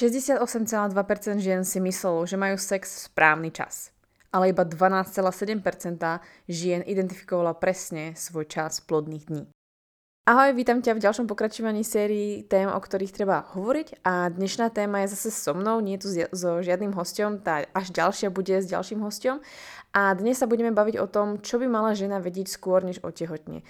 68,2% žien si myslelo, že majú sex v správny čas, ale iba 12,7% žien identifikovala presne svoj čas plodných dní. Ahoj, vítam ťa v ďalšom pokračovaní sérii tém, o ktorých treba hovoriť, a dnešná téma je zase so mnou, nie tu so žiadnym hosťom, tá až ďalšia bude s ďalším hosťom, a dnes sa budeme baviť o tom, čo by mala žena vedieť skôr, než otehotne.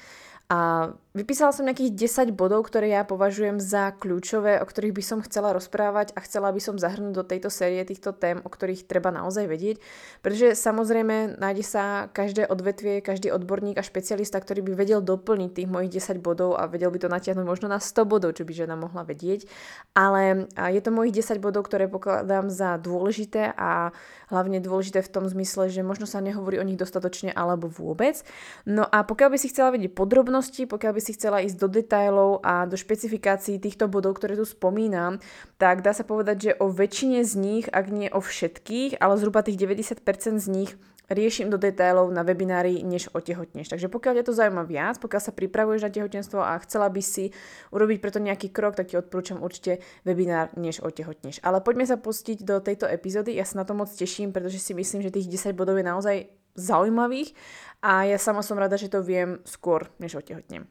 A vypísala som nejakých 10 bodov, ktoré ja považujem za kľúčové, o ktorých by som chcela rozprávať a chcela by som zahrnúť do tejto série týchto tém, o ktorých treba naozaj vedieť. Pretože samozrejme nájde sa každé odvetvie, každý odborník a špecialista, ktorý by vedel doplniť tých mojich 10 bodov a vedel by to natiahnuť možno na 100 bodov, čo by žena mohla vedieť. Ale je to mojich 10 bodov, ktoré pokladám za dôležité a hlavne dôležité v tom zmysle, že možno sa nehovorí o nich dostatočne alebo vôbec. No a pokiaľ by si chcela vedieť podrobnosti, pokiaľ by si chcela ísť do detailov a do špecifikácií týchto bodov, ktoré tu spomínam, tak dá sa povedať, že o väčšine z nich, ak nie o všetkých, ale zhruba tých 90% z nich riešim do detailov na webinári, než otehotneš. Takže pokiaľ ťa to zaujíma viac, pokiaľ sa pripravuješ na tehotenstvo a chcela by si urobiť preto nejaký krok, tak ti odporúčam určite webinár, než otehotneš. Ale poďme sa pustiť do tejto epizódy, ja sa na to moc teším, pretože si myslím, že tých 10 bodov je naozaj zaujímavých a ja sama som rada, že to viem skôr, než otehotnem.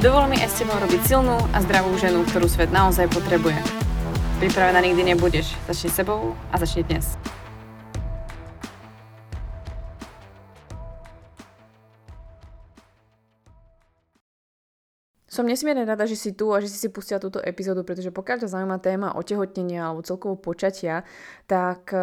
Dovol mi aj s tebou robiť silnú a zdravú ženu, ktorú svet naozaj potrebuje. Pripravená nikdy nebudeš. Začni sebou a začni dnes. Som nesmierne rada, že si tu a že si pustila túto epizódu, pretože pokiaľ ťa zaujíma téma otehotnenia alebo celkovo počatia, tak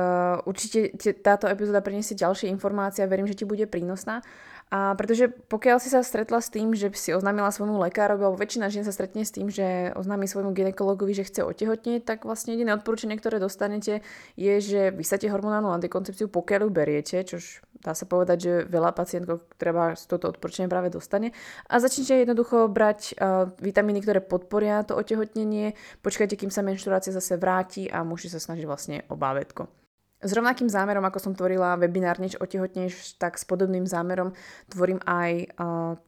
určite táto epizóda priniesie ďalšie informácie a verím, že ti bude prínosná. A pretože pokiaľ si sa stretla s tým, že si oznámila svojmu lekárovi, alebo väčšina žien sa stretne s tým, že oznámi svojmu gynekologovi, že chce otehotnieť, tak vlastne jediné odporúčanie, ktoré dostanete, je, že vysadíte hormonálnu antikoncepciu, pokiaľ ju beriete, čož dá sa povedať, že veľa pacientkov treba toto odporúčanie práve dostane. A začnite jednoducho brať vitamíny, ktoré podporia to otehotnenie, počkajte, kým sa menštruácia zase vráti a môžete sa snažiť vlastne o bábätko. S rovnakým zámerom, ako som tvorila webinár Než otehotneš, tak s podobným zámerom tvorím aj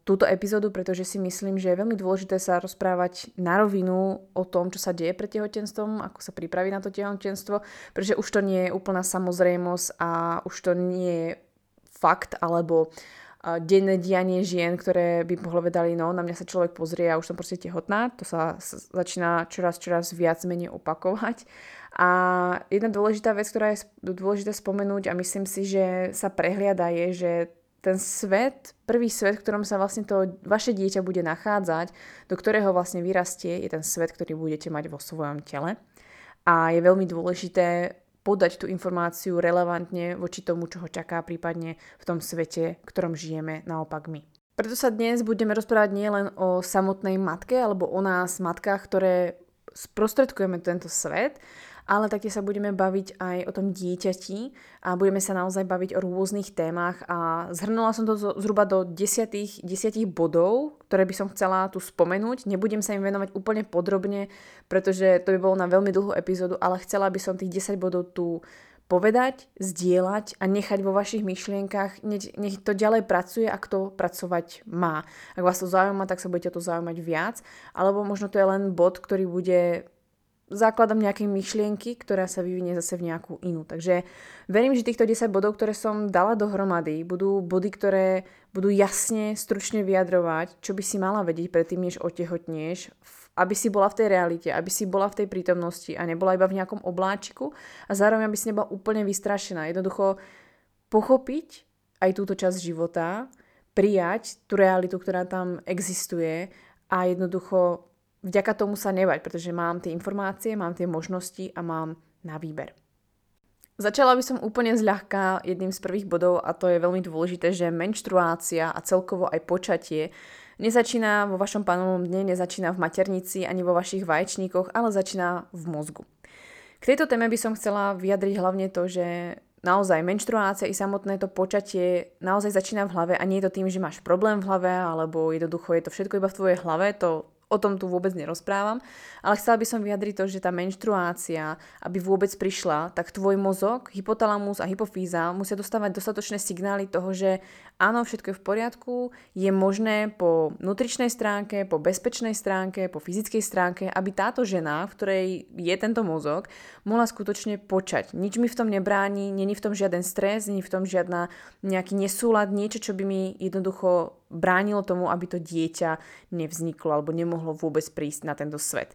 túto epizódu, pretože si myslím, že je veľmi dôležité sa rozprávať na rovinu o tom, čo sa deje pred tehotenstvom, ako sa pripraviť na to tehotenstvo, pretože už to nie je úplná samozrejmosť a už to nie je fakt alebo denné dianie žien, ktoré by povedali, no na mňa sa človek pozrie a už som proste tehotná, to sa začína čoraz viac menej opakovať. A jedna dôležitá vec, ktorá je dôležité spomenúť a myslím si, že sa prehliada, je, že ten svet, prvý svet, v ktorom sa vlastne to vaše dieťa bude nachádzať, do ktorého vlastne vyrastie, je ten svet, ktorý budete mať vo svojom tele. A je veľmi dôležité podať tú informáciu relevantne voči tomu, čo ho čaká, prípadne v tom svete, v ktorom žijeme naopak my. Preto sa dnes budeme rozprávať nielen o samotnej matke alebo o nás, matkách, ktoré sprostredkujeme tento svet, ale taktiež sa budeme baviť aj o tom dieťati a budeme sa naozaj baviť o rôznych témach a zhrnula som to zhruba do 10 bodov, ktoré by som chcela tu spomenúť. Nebudem sa im venovať úplne podrobne, pretože to by bolo na veľmi dlhú epizódu, ale chcela by som tých 10 bodov tu povedať, zdieľať a nechať vo vašich myšlienkach, nech to ďalej pracuje, ak to pracovať má. Ak vás to zaujíma, tak sa budete o to zaujímať viac, alebo možno to je len bod, ktorý bude základom nejakej myšlienky, ktorá sa vyvinie zase v nejakú inú. Takže verím, že týchto 10 bodov, ktoré som dala dohromady, budú body, ktoré budú jasne, stručne vyjadrovať, čo by si mala vedieť predtým, než otehotnieš, aby si bola v tej realite, aby si bola v tej prítomnosti a nebola iba v nejakom obláčiku a zároveň, aby si nebola úplne vystrašená. Jednoducho pochopiť aj túto časť života, prijať tú realitu, ktorá tam existuje a jednoducho vďaka tomu sa nebať, pretože mám tie informácie, mám tie možnosti a mám na výber. Začala by som úplne zľahka jedným z prvých bodov a to je veľmi dôležité, že menštruácia a celkovo aj počatie nezačína vo vašom pánovom dne, nezačína v maternici ani vo vašich vaječníkoch, ale začína v mozgu. K tejto téme by som chcela vyjadriť hlavne to, že naozaj menštruácia i samotné to počatie naozaj začína v hlave a nie je to tým, že máš problém v hlave alebo jednoducho je to všetko iba v tvojej hlave, to o tom tu vôbec nerozprávam, ale chcela by som vyjadriť to, že tá menštruácia, aby vôbec prišla, tak tvoj mozog, hypotalamus a hypofýza musia dostávať dostatočné signály toho, že áno, všetko je v poriadku, je možné po nutričnej stránke, po bezpečnej stránke, po fyzickej stránke, aby táto žena, v ktorej je tento mozog, mohla skutočne počať. Nič mi v tom nebráni, není v tom žiaden stres, není v tom žiadna nejaký nesúlad, niečo, čo by mi jednoducho bránilo tomu, aby to dieťa nevzniklo alebo nemohlo vôbec prísť na tento svet.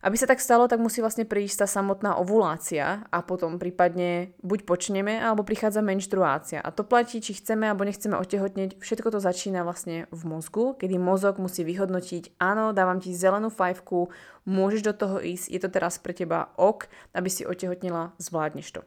Aby sa tak stalo, tak musí vlastne prísť tá samotná ovulácia a potom prípadne buď počneme, alebo prichádza menštruácia. A to platí, či chceme alebo nechceme otehotneť. Všetko to začína vlastne v mozgu, kedy mozog musí vyhodnotiť, áno, dávam ti zelenú fajfku, môžeš do toho ísť, je to teraz pre teba ok, aby si otehotnila, zvládneš to.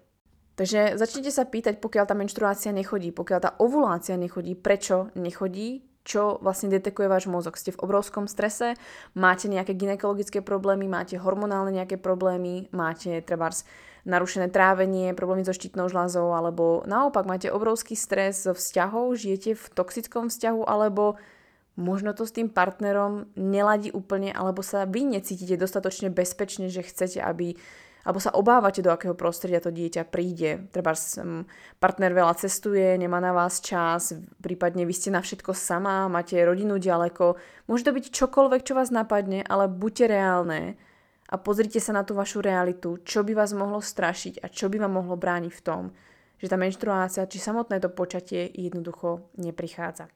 Takže začnite sa pýtať, pokiaľ tá menštruácia nechodí, pokiaľ tá ovulácia nechodí, prečo nechodí, čo vlastne detekuje váš mozog. Ste v obrovskom strese, máte nejaké gynekologické problémy, máte hormonálne nejaké problémy, máte trebárs narušené trávenie, problémy so štítnou žľazou, alebo naopak máte obrovský stres zo vzťahov, žijete v toxickom vzťahu, alebo možno to s tým partnerom neladí úplne, alebo sa vy necítite dostatočne bezpečne, že chcete, aby alebo sa obávate, do akého prostredia to dieťa príde. Trebárs partner veľa cestuje, nemá na vás čas, prípadne vy ste na všetko sama, máte rodinu ďaleko. Môže to byť čokoľvek, čo vás napadne, ale buďte reálne a pozrite sa na tú vašu realitu, čo by vás mohlo strašiť a čo by vám mohlo brániť v tom, že tá menštruácia či samotné to počatie jednoducho neprichádza.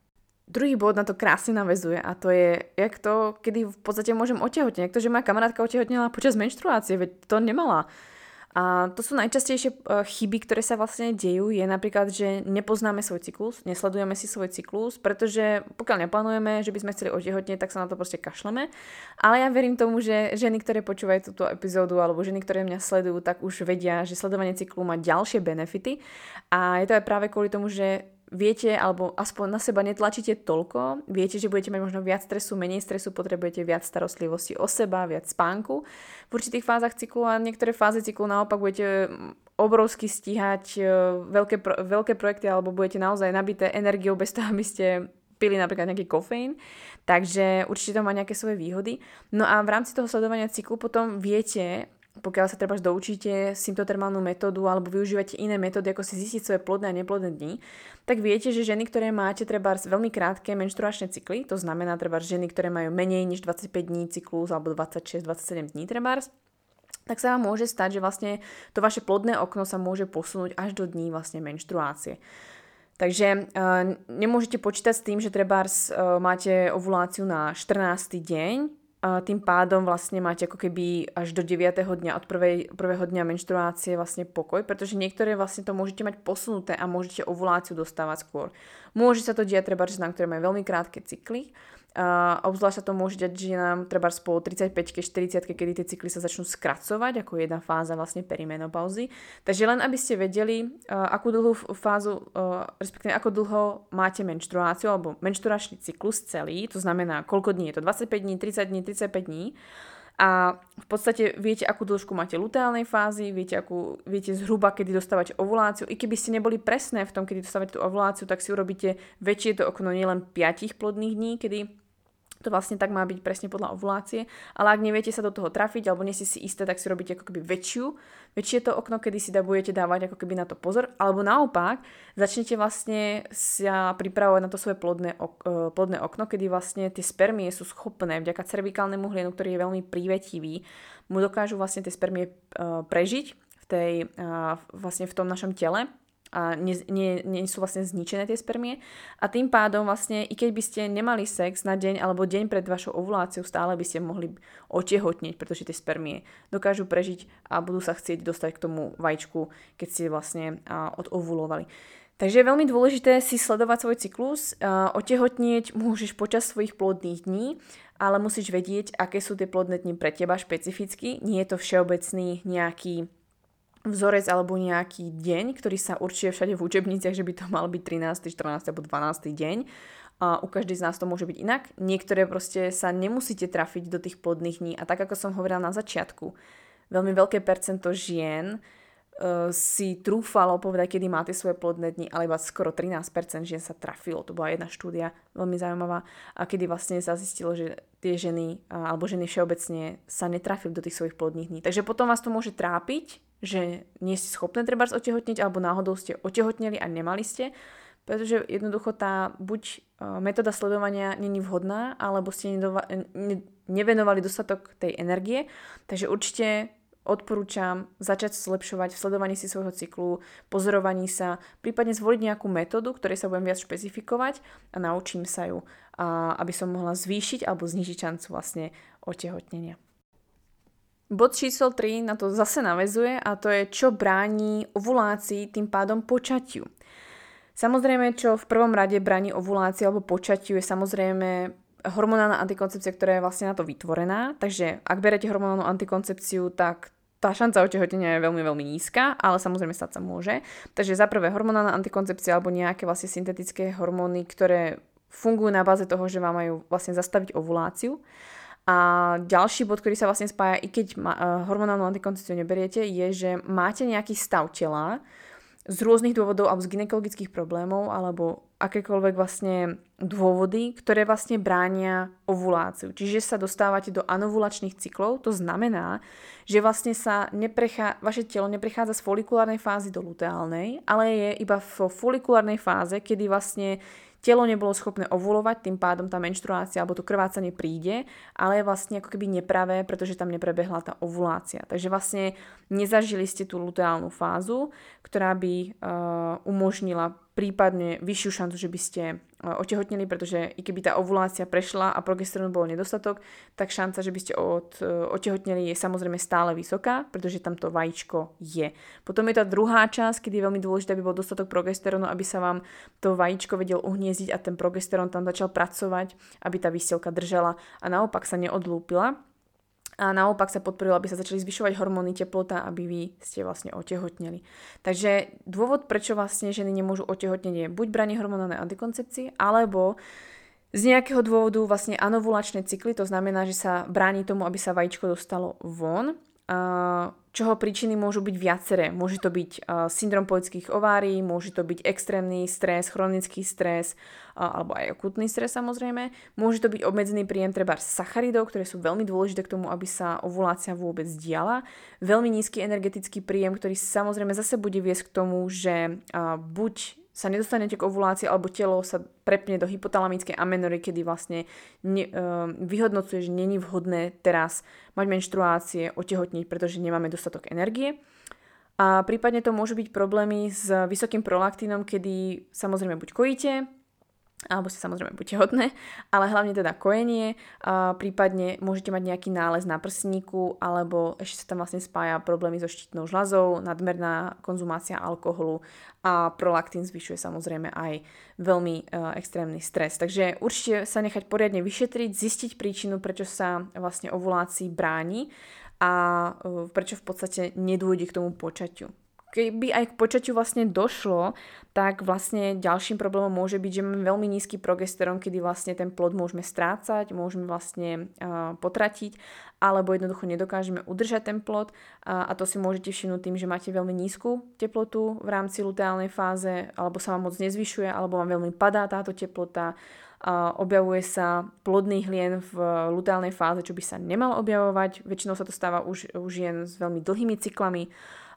Druhý bod na to krásne naväzuje a to je, jak to, kedy v podstate môžem otehotneť. Jak to, že moja kamarátka otehotnila počas menštruácie, veď to nemala. A to sú najčastejšie chyby, ktoré sa vlastne dejú, je napríklad, že nepoznáme svoj cyklus, nesledujeme si svoj cyklus, pretože pokiaľ neplánujeme, že by sme chceli otehotneť, tak sa na to proste kašleme. Ale ja verím tomu, že ženy, ktoré počúvajú túto epizódu alebo ženy, ktoré mňa sledujú, tak už vedia, že sledovanie cyklu má ďalšie benefity. A je to aj práve kvôli tomu, že viete, alebo aspoň na seba netlačíte toľko, viete, že budete mať možno viac stresu, menej stresu, potrebujete viac starostlivosti o seba, viac spánku v určitých fázach cyklu a niektoré fáze cyklu naopak budete obrovsky stíhať veľké projekty alebo budete naozaj nabité energiou bez toho, aby ste pili napríklad nejaký kofeín, takže určite to má nejaké svoje výhody. No a v rámci toho sledovania cyklu potom viete, pokiaľ sa trebaž doučíte symptotermálnu metódu alebo využívate iné metódy, ako si zistiť svoje plodné a neplodné dni, tak viete, že ženy, ktoré máte trebaž veľmi krátke menštruačné cykly, to znamená trebaž ženy, ktoré majú menej než 25 dní cyklus alebo 26-27 dní trebaž, tak sa vám môže stať, že vlastne to vaše plodné okno sa môže posunúť až do dní vlastne menštruácie. Takže nemôžete počítať s tým, že trebaž máte ovuláciu na 14. deň, tým pádom vlastne máte ako keby až do 9. dňa, od prvého dňa menštruácie vlastne pokoj, pretože niektoré vlastne to môžete mať posunuté a môžete ovuláciu dostávať skôr. Môže sa to diať treba ženám, ktoré majú veľmi krátke cykly, obzvlášť sa to môže diať ženám treba po 35-ke, 40-ke, kedy tie cykly sa začnú skracovať, ako jedna fáza vlastne perimenopauzy. Takže len aby ste vedeli, akú dlhú fázu, respektíve ako dlho máte menštruáciu alebo menštruačný cyklus celý, to znamená koľko dní je to, 25 dní, 30 dní, 35 dní a v podstate viete, akú dĺžku máte luteálnej fázy, viete zhruba, kedy dostávate ovuláciu. I keby ste neboli presné v tom, kedy dostávate tú ovuláciu, tak si urobíte väčšie to okno nielen 5 plodných dní, kedy to vlastne tak má byť presne podľa ovulácie, ale ak neviete sa do toho trafiť alebo nie ste si isté, tak si robíte ako keby väčšie to okno, kedy si budete dávať ako keby na to pozor, alebo naopak začnete vlastne sa pripravovať na to svoje plodné okno, kedy vlastne tie spermie sú schopné vďaka cervikálnemu hlienu, ktorý je veľmi prívetivý, mu dokážu vlastne tie spermie prežiť vlastne v tom našom tele a nie sú vlastne zničené tie spermie a tým pádom vlastne i keď by ste nemali sex na deň alebo deň pred vašou ovuláciou, stále by ste mohli otehotnieť, pretože tie spermie dokážu prežiť a budú sa chcieť dostať k tomu vajíčku, keď ste vlastne odovulovali. Takže je veľmi dôležité si sledovať svoj cyklus, otehotnieť môžeš počas svojich plodných dní, ale musíš vedieť, aké sú tie plodné dni pre teba špecificky, nie je to všeobecný nejaký vzorec alebo nejaký deň, ktorý sa určuje všade v učebniciach, že by to mal byť 13., 14. alebo 12. deň. A u každej z nás to môže byť inak. Niektoré proste sa nemusíte trafiť do tých plodných dní. A tak, ako som hovorila na začiatku, veľmi veľké percento žien si trúfalo povedať, kedy máte svoje plodné dni, ale iba skoro 13% žien sa trafilo. To bola jedna štúdia, veľmi zaujímavá, a kedy vlastne sa zistilo, že tie ženy, alebo ženy všeobecne sa netrafili do tých svojich plodných dní. Takže potom vás to môže trápiť, že nie ste schopné trebárs otehotniť, alebo náhodou ste otehotneli a nemali ste, pretože jednoducho tá buď metóda sledovania není vhodná, alebo ste nevenovali dostatok tej energie, takže určite odporúčam začať zlepšovať v sledovaní si svojho cyklu, pozorovaní sa, prípadne zvoliť nejakú metódu, ktorej sa budem viac špecifikovať a naučím sa ju, aby som mohla zvýšiť alebo znížiť šancu vlastne otehotnenia. Bod číslo 3 na to zase naväzuje, a to je, čo bráni ovulácii, tým pádom počatiu. Samozrejme, čo v prvom rade bráni ovulácii alebo počatiu, je samozrejme hormonálna antikoncepcia, ktorá je vlastne na to vytvorená. Takže ak berete hormonálnu antikoncepciu, tak tá šanca otehotnenia je veľmi, veľmi nízka, ale samozrejme stať sa môže. Takže za prvé hormonálna antikoncepcia alebo nejaké vlastne syntetické hormóny, ktoré fungujú na báze toho, že vám majú vlastne zastaviť ovuláciu. A ďalší bod, ktorý sa vlastne spája, i keď hormonálnu antikoncepciu neberiete, je, že máte nejaký stav tela z rôznych dôvodov alebo z gynekologických problémov alebo akékoľvek vlastne dôvody, ktoré vlastne bránia ovuláciu. Čiže sa dostávate do anovulačných cyklov, to znamená, že vlastne sa vaše telo neprechádza z folikulárnej fázy do luteálnej, ale je iba v folikulárnej fáze, kedy vlastne telo nebolo schopné ovulovať, tým pádom tá menštruácia alebo to krvácanie príde, ale je vlastne ako keby nepravé, pretože tam neprebehla tá ovulácia. Takže vlastne nezažili ste tú luteálnu fázu, ktorá by umožnila prípadne vyššiu šancu, že by ste otehotneli, pretože i keby tá ovulácia prešla a progesterónu bol nedostatok, tak šanca, že by ste otehotneli, je samozrejme stále vysoká, pretože tam to vajíčko je. Potom je tá druhá časť, kedy je veľmi dôležité, aby bol dostatok progesterónu, aby sa vám to vajíčko vedel uhniezdiť a ten progesterón tam začal pracovať, aby tá výstielka držala a naopak sa neodlúpila. A naopak sa podporilo, aby sa začali zvyšovať hormóny teplota, aby vy ste vlastne otehotneli. Takže dôvod, prečo vlastne ženy nemôžu otehotneť, je buď bráni hormonálnej antikoncepcii, alebo z nejakého dôvodu vlastne anovulačné cykly, to znamená, že sa bráni tomu, aby sa vajíčko dostalo von, čoho príčiny môžu byť viaceré. Môže to byť syndrom polycystických ovárií, môže to byť extrémny stres, chronický stres alebo aj akútny stres samozrejme. Môže to byť obmedzený príjem trebárs sacharidov, ktoré sú veľmi dôležité k tomu, aby sa ovulácia vôbec diala. Veľmi nízky energetický príjem, ktorý samozrejme zase bude viesť k tomu, že buď sa nedostanete k ovulácii, alebo telo sa prepne do hypotalamickej amenory, kedy vlastne vyhodnocuje, že není vhodné teraz mať menštruácie, otehotniť, pretože nemáme dostatok energie. A prípadne to môžu byť problémy s vysokým prolaktínom, kedy samozrejme buď kojíte, alebo ste samozrejme buď tehotné, ale hlavne teda kojenie, prípadne môžete mať nejaký nález na prsníku, alebo ešte sa tam vlastne spája problémy so štítnou žľazou, nadmerná konzumácia alkoholu a prolaktín zvyšuje samozrejme aj veľmi extrémny stres. Takže určite sa nechať poriadne vyšetriť, zistiť príčinu, prečo sa vlastne ovulácii bráni a prečo v podstate nedôjde k tomu počatiu. Keby aj k počatiu vlastne došlo, tak vlastne ďalším problémom môže byť, že máme veľmi nízky progesterón, kedy vlastne ten plod môžeme strácať, môžeme vlastne potratiť, alebo jednoducho nedokážeme udržať ten plod a to si môžete všimnúť tým, že máte veľmi nízku teplotu v rámci luteálnej fáze, alebo sa vám moc nezvyšuje, alebo vám veľmi padá táto teplota. Objavuje sa plodný hlien v luteálnej fáze, čo by sa nemalo objavovať. Väčšinou sa to stáva u žien s veľmi dlhými cyklami,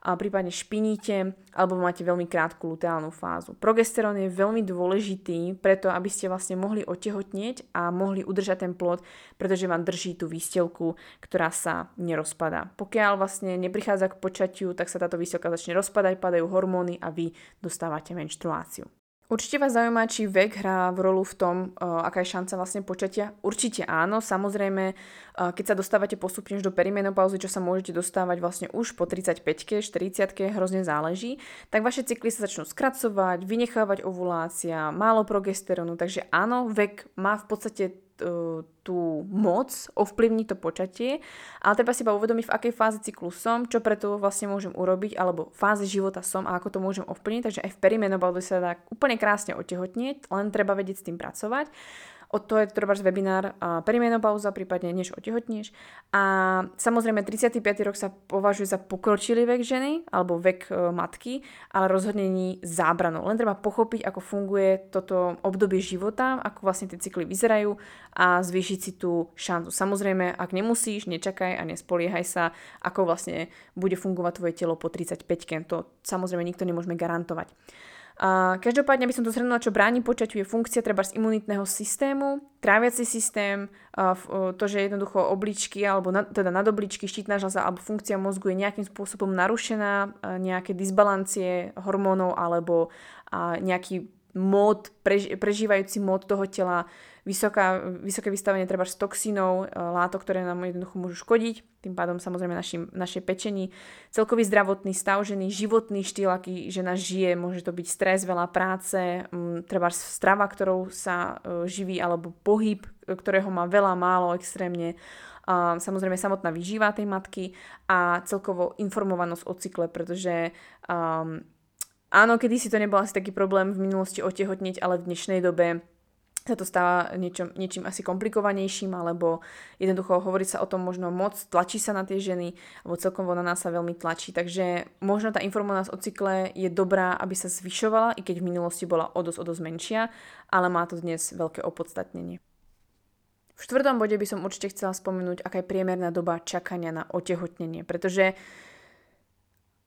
a prípadne špiníte, alebo máte veľmi krátku luteálnu fázu. Progesterón je veľmi dôležitý preto, aby ste vlastne mohli otehotnieť a mohli udržať ten plod, pretože vám drží tú výstielku, ktorá sa nerozpadá. Pokiaľ vlastne neprichádza k počatiu, tak sa táto výstielka začne rozpadať, padajú hormóny a vy dostávate menštruáciu. Určite vás zaujíma, či vek hrá v rolu v tom, aká je šanca vlastne počatia. Určite áno, samozrejme, keď sa dostávate postupne už do perimenopauzy, čo sa môžete dostávať vlastne už po 35-ke, 40-ke, hrozne záleží, tak vaše cykly sa začnú skracovať, vynechávať ovulácia, málo progesteronu, takže áno, vek má v podstate tú moc ovplyvní to počatie, ale treba si iba uvedomiť, v akej fáze cyklu som, čo preto vlastne môžem urobiť, alebo fáze života som a ako to môžem ovplyvniť, takže aj v perimenopauze sa dá úplne krásne otehotnieť, len treba vedieť s tým pracovať. Od toho je trebárs webinár perimenopauza, prípadne než otehotníš. A samozrejme 35. rok sa považuje za pokročilý vek ženy alebo vek matky, ale rozhodne nie zábranou. Len treba pochopiť, ako funguje toto obdobie života, ako vlastne tie cykly vyzerajú a zvýšiť si tú šancu. Samozrejme, ak nemusíš, nečakaj a nespoliehaj sa, ako vlastne bude fungovať tvoje telo po 35-ke. To samozrejme nikto nemôžeme garantovať. Každopádne by som to zhrnula, čo bráni počaťu je funkcia treba z imunitného systému, tráviaci systém, to, že jednoducho obličky alebo nadobličky, štítna žľaza alebo funkcia mozgu je nejakým spôsobom narušená, nejaké disbalancie hormónov alebo nejaký mód, prežívajúci mód toho tela, vysoké vystavenie treba z toxínov, látok, ktoré nám jednoducho môžu škodiť, tým pádom samozrejme našej pečení. Celkový zdravotný stav ženy, životný štýl, aký žena žije, môže to byť stres, veľa práce, treba strava, ktorou sa živí, alebo pohyb, ktorého má veľa, málo, extrémne. Samozrejme samotná výživa tej matky a celkovo informovanosť o cykle, pretože áno, kedysi to nebol asi taký problém v minulosti otehotnieť, ale v dnešnej dobe sa to stáva niečím asi komplikovanejším, alebo jednoducho hovorí sa o tom možno moc, tlačí sa na tie ženy, alebo celkovo na nás sa veľmi tlačí. Takže možno tá informovanosť o cykle je dobrá, aby sa zvyšovala, i keď v minulosti bola o dosť menšia, ale má to dnes veľké opodstatnenie. V štvrtom bode by som určite chcela spomenúť, aká je priemerná doba čakania na otehotnenie, pretože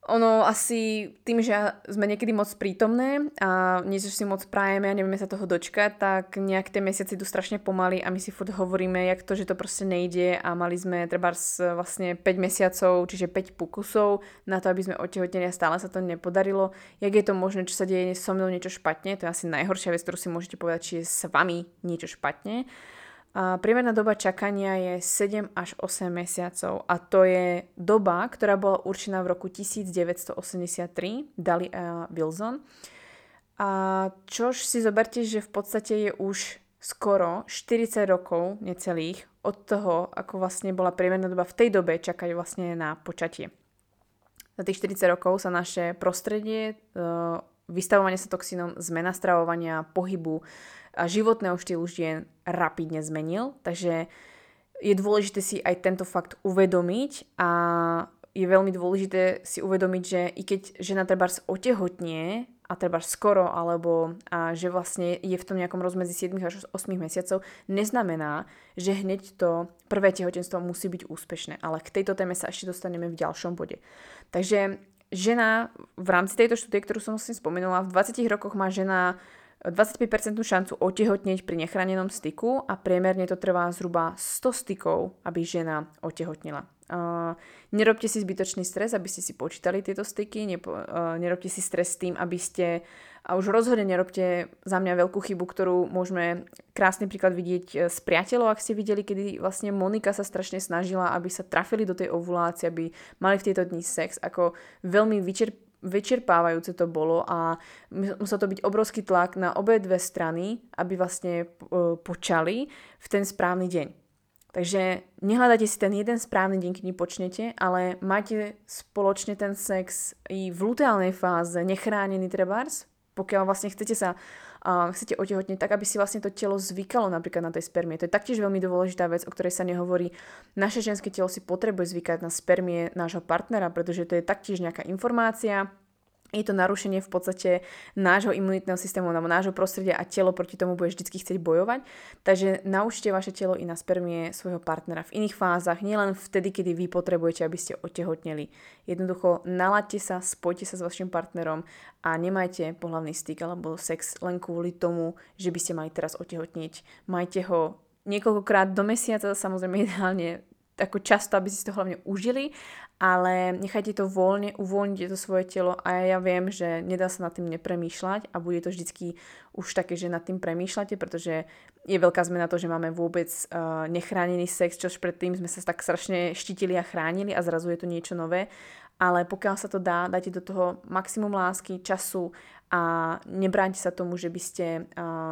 ono asi tým, že sme niekedy moc prítomné a niečo si moc prajeme a nevieme sa toho dočkať, tak nejak tie mesiace idú strašne pomaly a my si furt hovoríme, jak to, že to proste nejde a mali sme trebárs vlastne 5 mesiacov, čiže 5 pokusov na to, aby sme otehotneli a stále sa to nepodarilo. Jak je to možné, čo sa deje so mnou niečo špatne? To je asi najhoršia vec, ktorú si môžete povedať, či je s vami niečo špatne. Priemerná doba čakania je 7 až 8 mesiacov a to je doba, ktorá bola určená v roku 1983, Daly a Wilson. Čož si zoberte, že v podstate je už skoro 40 rokov necelých od toho, ako vlastne bola priemerná doba v tej dobe čakať vlastne na počatie. Za tých 40 rokov sa naše prostredie, vystavovanie sa toxínom, zmena stravovania, pohybu a životného štýlu žien rapidne zmenil, takže je dôležité si aj tento fakt uvedomiť a je veľmi dôležité si uvedomiť, že i keď žena trebárs otehotnie a trebárs skoro, alebo že vlastne je v tom nejakom rozmedzi 7 až 8 mesiacov, neznamená, že hneď to prvé tehotenstvo musí byť úspešné, ale k tejto téme sa ešte dostaneme v ďalšom bode. Takže žena v rámci tejto štúdie, ktorú som si spomenula, v 20 rokoch má žena 25% šancu otehotnieť pri nechránenom styku a priemerne to trvá zhruba 100 stykov, aby žena otehotnila. Nerobte si zbytočný stres, aby ste si počítali tieto styky, nerobte si stres tým, aby ste, a už rozhodne nerobte za mňa veľkú chybu, ktorú môžeme krásny príklad vidieť s priateľov, ak ste videli, kedy vlastne Monika sa strašne snažila, aby sa trafili do tej ovulácie, aby mali v tieto dni sex, ako veľmi vyčerpávajúce to bolo a musel to byť obrovský tlak na obe dve strany, aby vlastne počali v ten správny deň. Takže nehľadajte si ten jeden správny deň, kedy počnete, ale máte spoločne ten sex i v luteálnej fáze, nechránený trebárs, pokiaľ vlastne chcete otehotnieť tak, aby si vlastne to telo zvykalo napríklad na tej spermie. To je taktiež veľmi dôležitá vec, o ktorej sa nehovorí. Naše ženské telo si potrebuje zvykať na spermie nášho partnera, pretože to je taktiež nejaká informácia. Je to narušenie v podstate nášho imunitného systému, alebo nášho prostredia a telo proti tomu bude vždy chcieť bojovať. Takže naučte vaše telo i na spermie svojho partnera v iných fázach, nielen vtedy, kedy vy potrebujete, aby ste otehotneli. Jednoducho nalaďte sa, spojte sa s vašim partnerom a nemajte pohlavný styk alebo sex len kvôli tomu, že by ste mali teraz otehotnieť. Majte ho niekoľkokrát do mesiaca, samozrejme ideálne ako často, aby si to hlavne užili, ale nechajte to voľne, uvoľnite to svoje telo a ja viem, že nedá sa nad tým nepremýšľať a bude to vždycky už také, že nad tým premýšľate, pretože je veľká zmena to, že máme vôbec nechránený sex, čož predtým sme sa tak strašne štítili a chránili a zrazu je to niečo nové, ale pokiaľ sa to dá, dajte do toho maximum lásky, času a nebráňte sa tomu, že by ste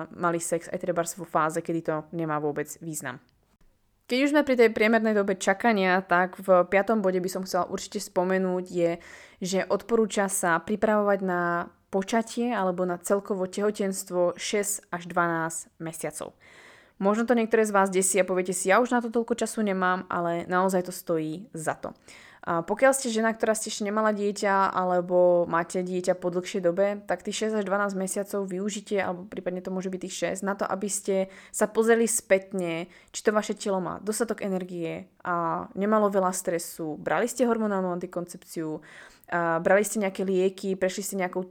mali sex aj trebárs vo fáze, kedy to nemá vôbec význam. Keď už sme pri tej priemernej dobe čakania, tak v 5. bode by som chcela určite spomenúť že odporúča sa pripravovať na počatie alebo na celkovo tehotenstvo 6 až 12 mesiacov. Možno to niektoré z vás desí a poviete si, ja už na to toľko času nemám, ale naozaj to stojí za to. A pokiaľ ste žena, ktorá ste ešte nemala dieťa alebo máte dieťa po dlhšej dobe, tak tých 6 až 12 mesiacov využite, alebo prípadne to môže byť tých 6, na to, aby ste sa pozreli spätne, či to vaše telo má dostatok energie a nemalo veľa stresu, brali ste hormonálnu antikoncepciu, a brali ste nejaké lieky, prešli ste nejakou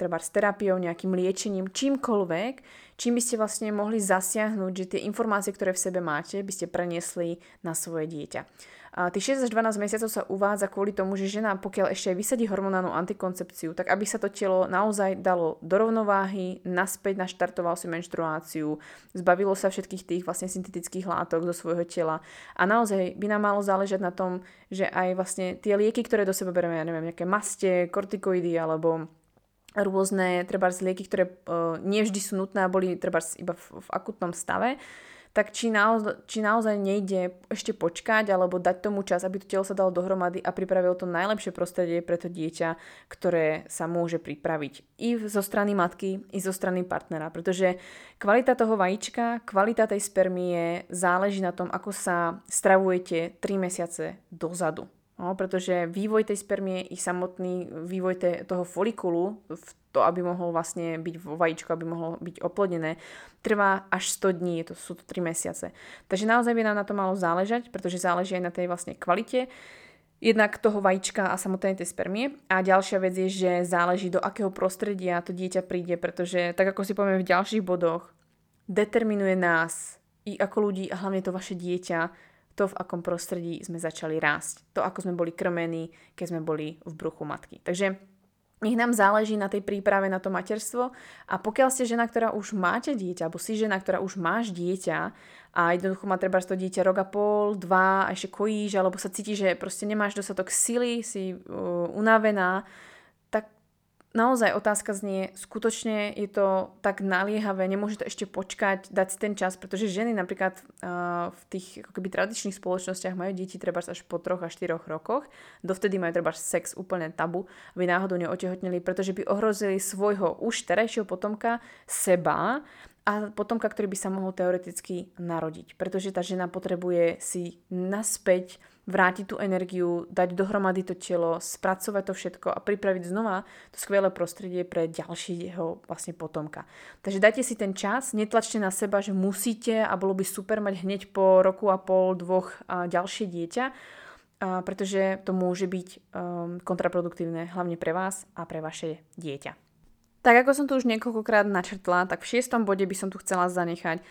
trebárs terapiou, nejakým liečením, čímkoľvek, čím by ste vlastne mohli zasiahnuť, že tie informácie, ktoré v sebe máte, by ste preniesli na svoje dieťa. A tých 6 až 12 mesiacov sa uvádza kvôli tomu, že žena, pokiaľ ešte aj vysadí hormonálnu antikoncepciu, tak aby sa to telo naozaj dalo do rovnováhy, naspäť naštartovalo si menštruáciu, zbavilo sa všetkých tých vlastne syntetických látok zo svojho tela a naozaj by nám malo záležať na tom, že aj vlastne tie lieky, ktoré do seba bereme, ja neviem, nejaké maste, kortikoidy alebo rôzne trebárs lieky, ktoré nie vždy sú nutné a boli trebárs iba v akutnom stave, tak či naozaj nejde ešte počkať alebo dať tomu čas, aby to telo sa dalo dohromady a pripravilo to najlepšie prostredie pre to dieťa, ktoré sa môže pripraviť i zo strany matky, i zo strany partnera, pretože kvalita toho vajíčka, kvalita tej spermie záleží na tom, ako sa stravujete 3 mesiace dozadu. No, pretože vývoj tej spermie i samotný vývoj toho folikulu, to aby mohol vlastne byť vo vajíčku, aby mohlo byť oplodnené, trvá až 100 dní, sú to 3 mesiace. Takže naozaj by nám na to malo záležať, pretože záleží aj na tej vlastne kvalite jednak toho vajíčka a samotnej tej spermie. A ďalšia vec je, že záleží, do akého prostredia to dieťa príde, pretože tak ako si povieme v ďalších bodoch, determinuje nás i ako ľudí a hlavne to vaše dieťa, to, v akom prostredí sme začali rásť. To, ako sme boli krmení, keď sme boli v bruchu matky. Takže nech nám záleží na tej príprave na to materstvo a pokiaľ ste žena, ktorá už máte dieťa, alebo si žena, ktorá už máš dieťa a jednoducho má trebárs to dieťa rok a pol, 2 a ešte kojíš, alebo sa cíti, že proste nemáš dostatok sily, si unavená, tak naozaj otázka znie, skutočne je to tak naliehavé, nemôže to ešte počkať, dať si ten čas, pretože ženy napríklad v tých ako keby tradičných spoločnostiach majú deti trebárs až po 3 až 4 rokoch, dovtedy majú trebárs sex úplne tabu, aby náhodou neotehotneli, pretože by ohrozili svojho už terajšieho potomka, seba a potomka, ktorý by sa mohol teoreticky narodiť, pretože tá žena potrebuje si naspäť vrátiť tú energiu, dať dohromady to telo, spracovať to všetko a pripraviť znova to skvelé prostredie pre ďalšieho vlastne potomka. Takže dajte si ten čas, netlačte na seba, že musíte a bolo by super mať hneď po roku a pol, 2 ďalšie dieťa, pretože to môže byť kontraproduktívne hlavne pre vás a pre vaše dieťa. Tak ako som tu už niekoľkokrát načrtla, tak v 6. bode by som tu chcela zanechať,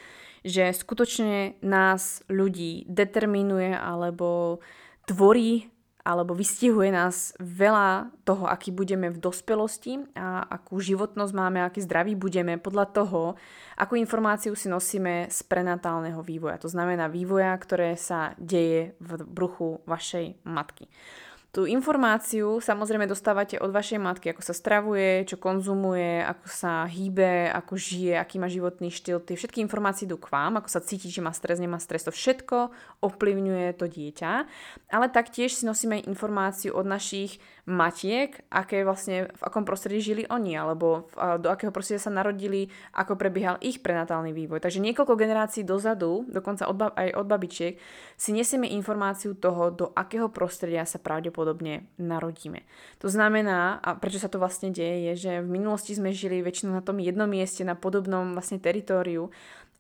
že skutočne nás ľudí determinuje alebo tvorí alebo vystihuje nás veľa toho, aký budeme v dospelosti a akú životnosť máme, aký zdraví budeme podľa toho, akú informáciu si nosíme z prenatálneho vývoja. To znamená vývoja, ktoré sa deje v bruchu vašej matky. Tú informáciu samozrejme dostávate od vašej matky, ako sa stravuje, čo konzumuje, ako sa hýbe, ako žije, aký má životný štýl. Tie všetky informácie idú k vám, ako sa cíti, či má stres, nemá stres. To všetko ovplyvňuje to dieťa. Ale taktiež si nosíme informáciu od našich matiek, v akom prostredí žili oni, alebo do akého prostredia sa narodili, ako prebiehal ich prenatálny vývoj. Takže niekoľko generácií dozadu, dokonca aj od babičiek, si nesieme informáciu toho, do akého prostredia sa pravdepodobne narodíme. To znamená, a prečo sa to vlastne deje, je, že v minulosti sme žili väčšinou na tom jednom mieste, na podobnom vlastne teritóriu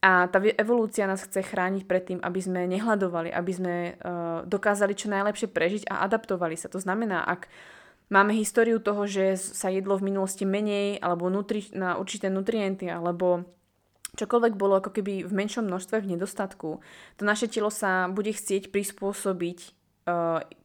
a tá evolúcia nás chce chrániť pred tým, aby sme nehľadovali, aby sme dokázali čo najlepšie prežiť a adaptovali sa. To znamená, ak máme históriu toho, že sa jedlo v minulosti menej alebo na určité nutrienty alebo čokoľvek bolo ako keby v menšom množstve v nedostatku, to naše telo sa bude chcieť prispôsobiť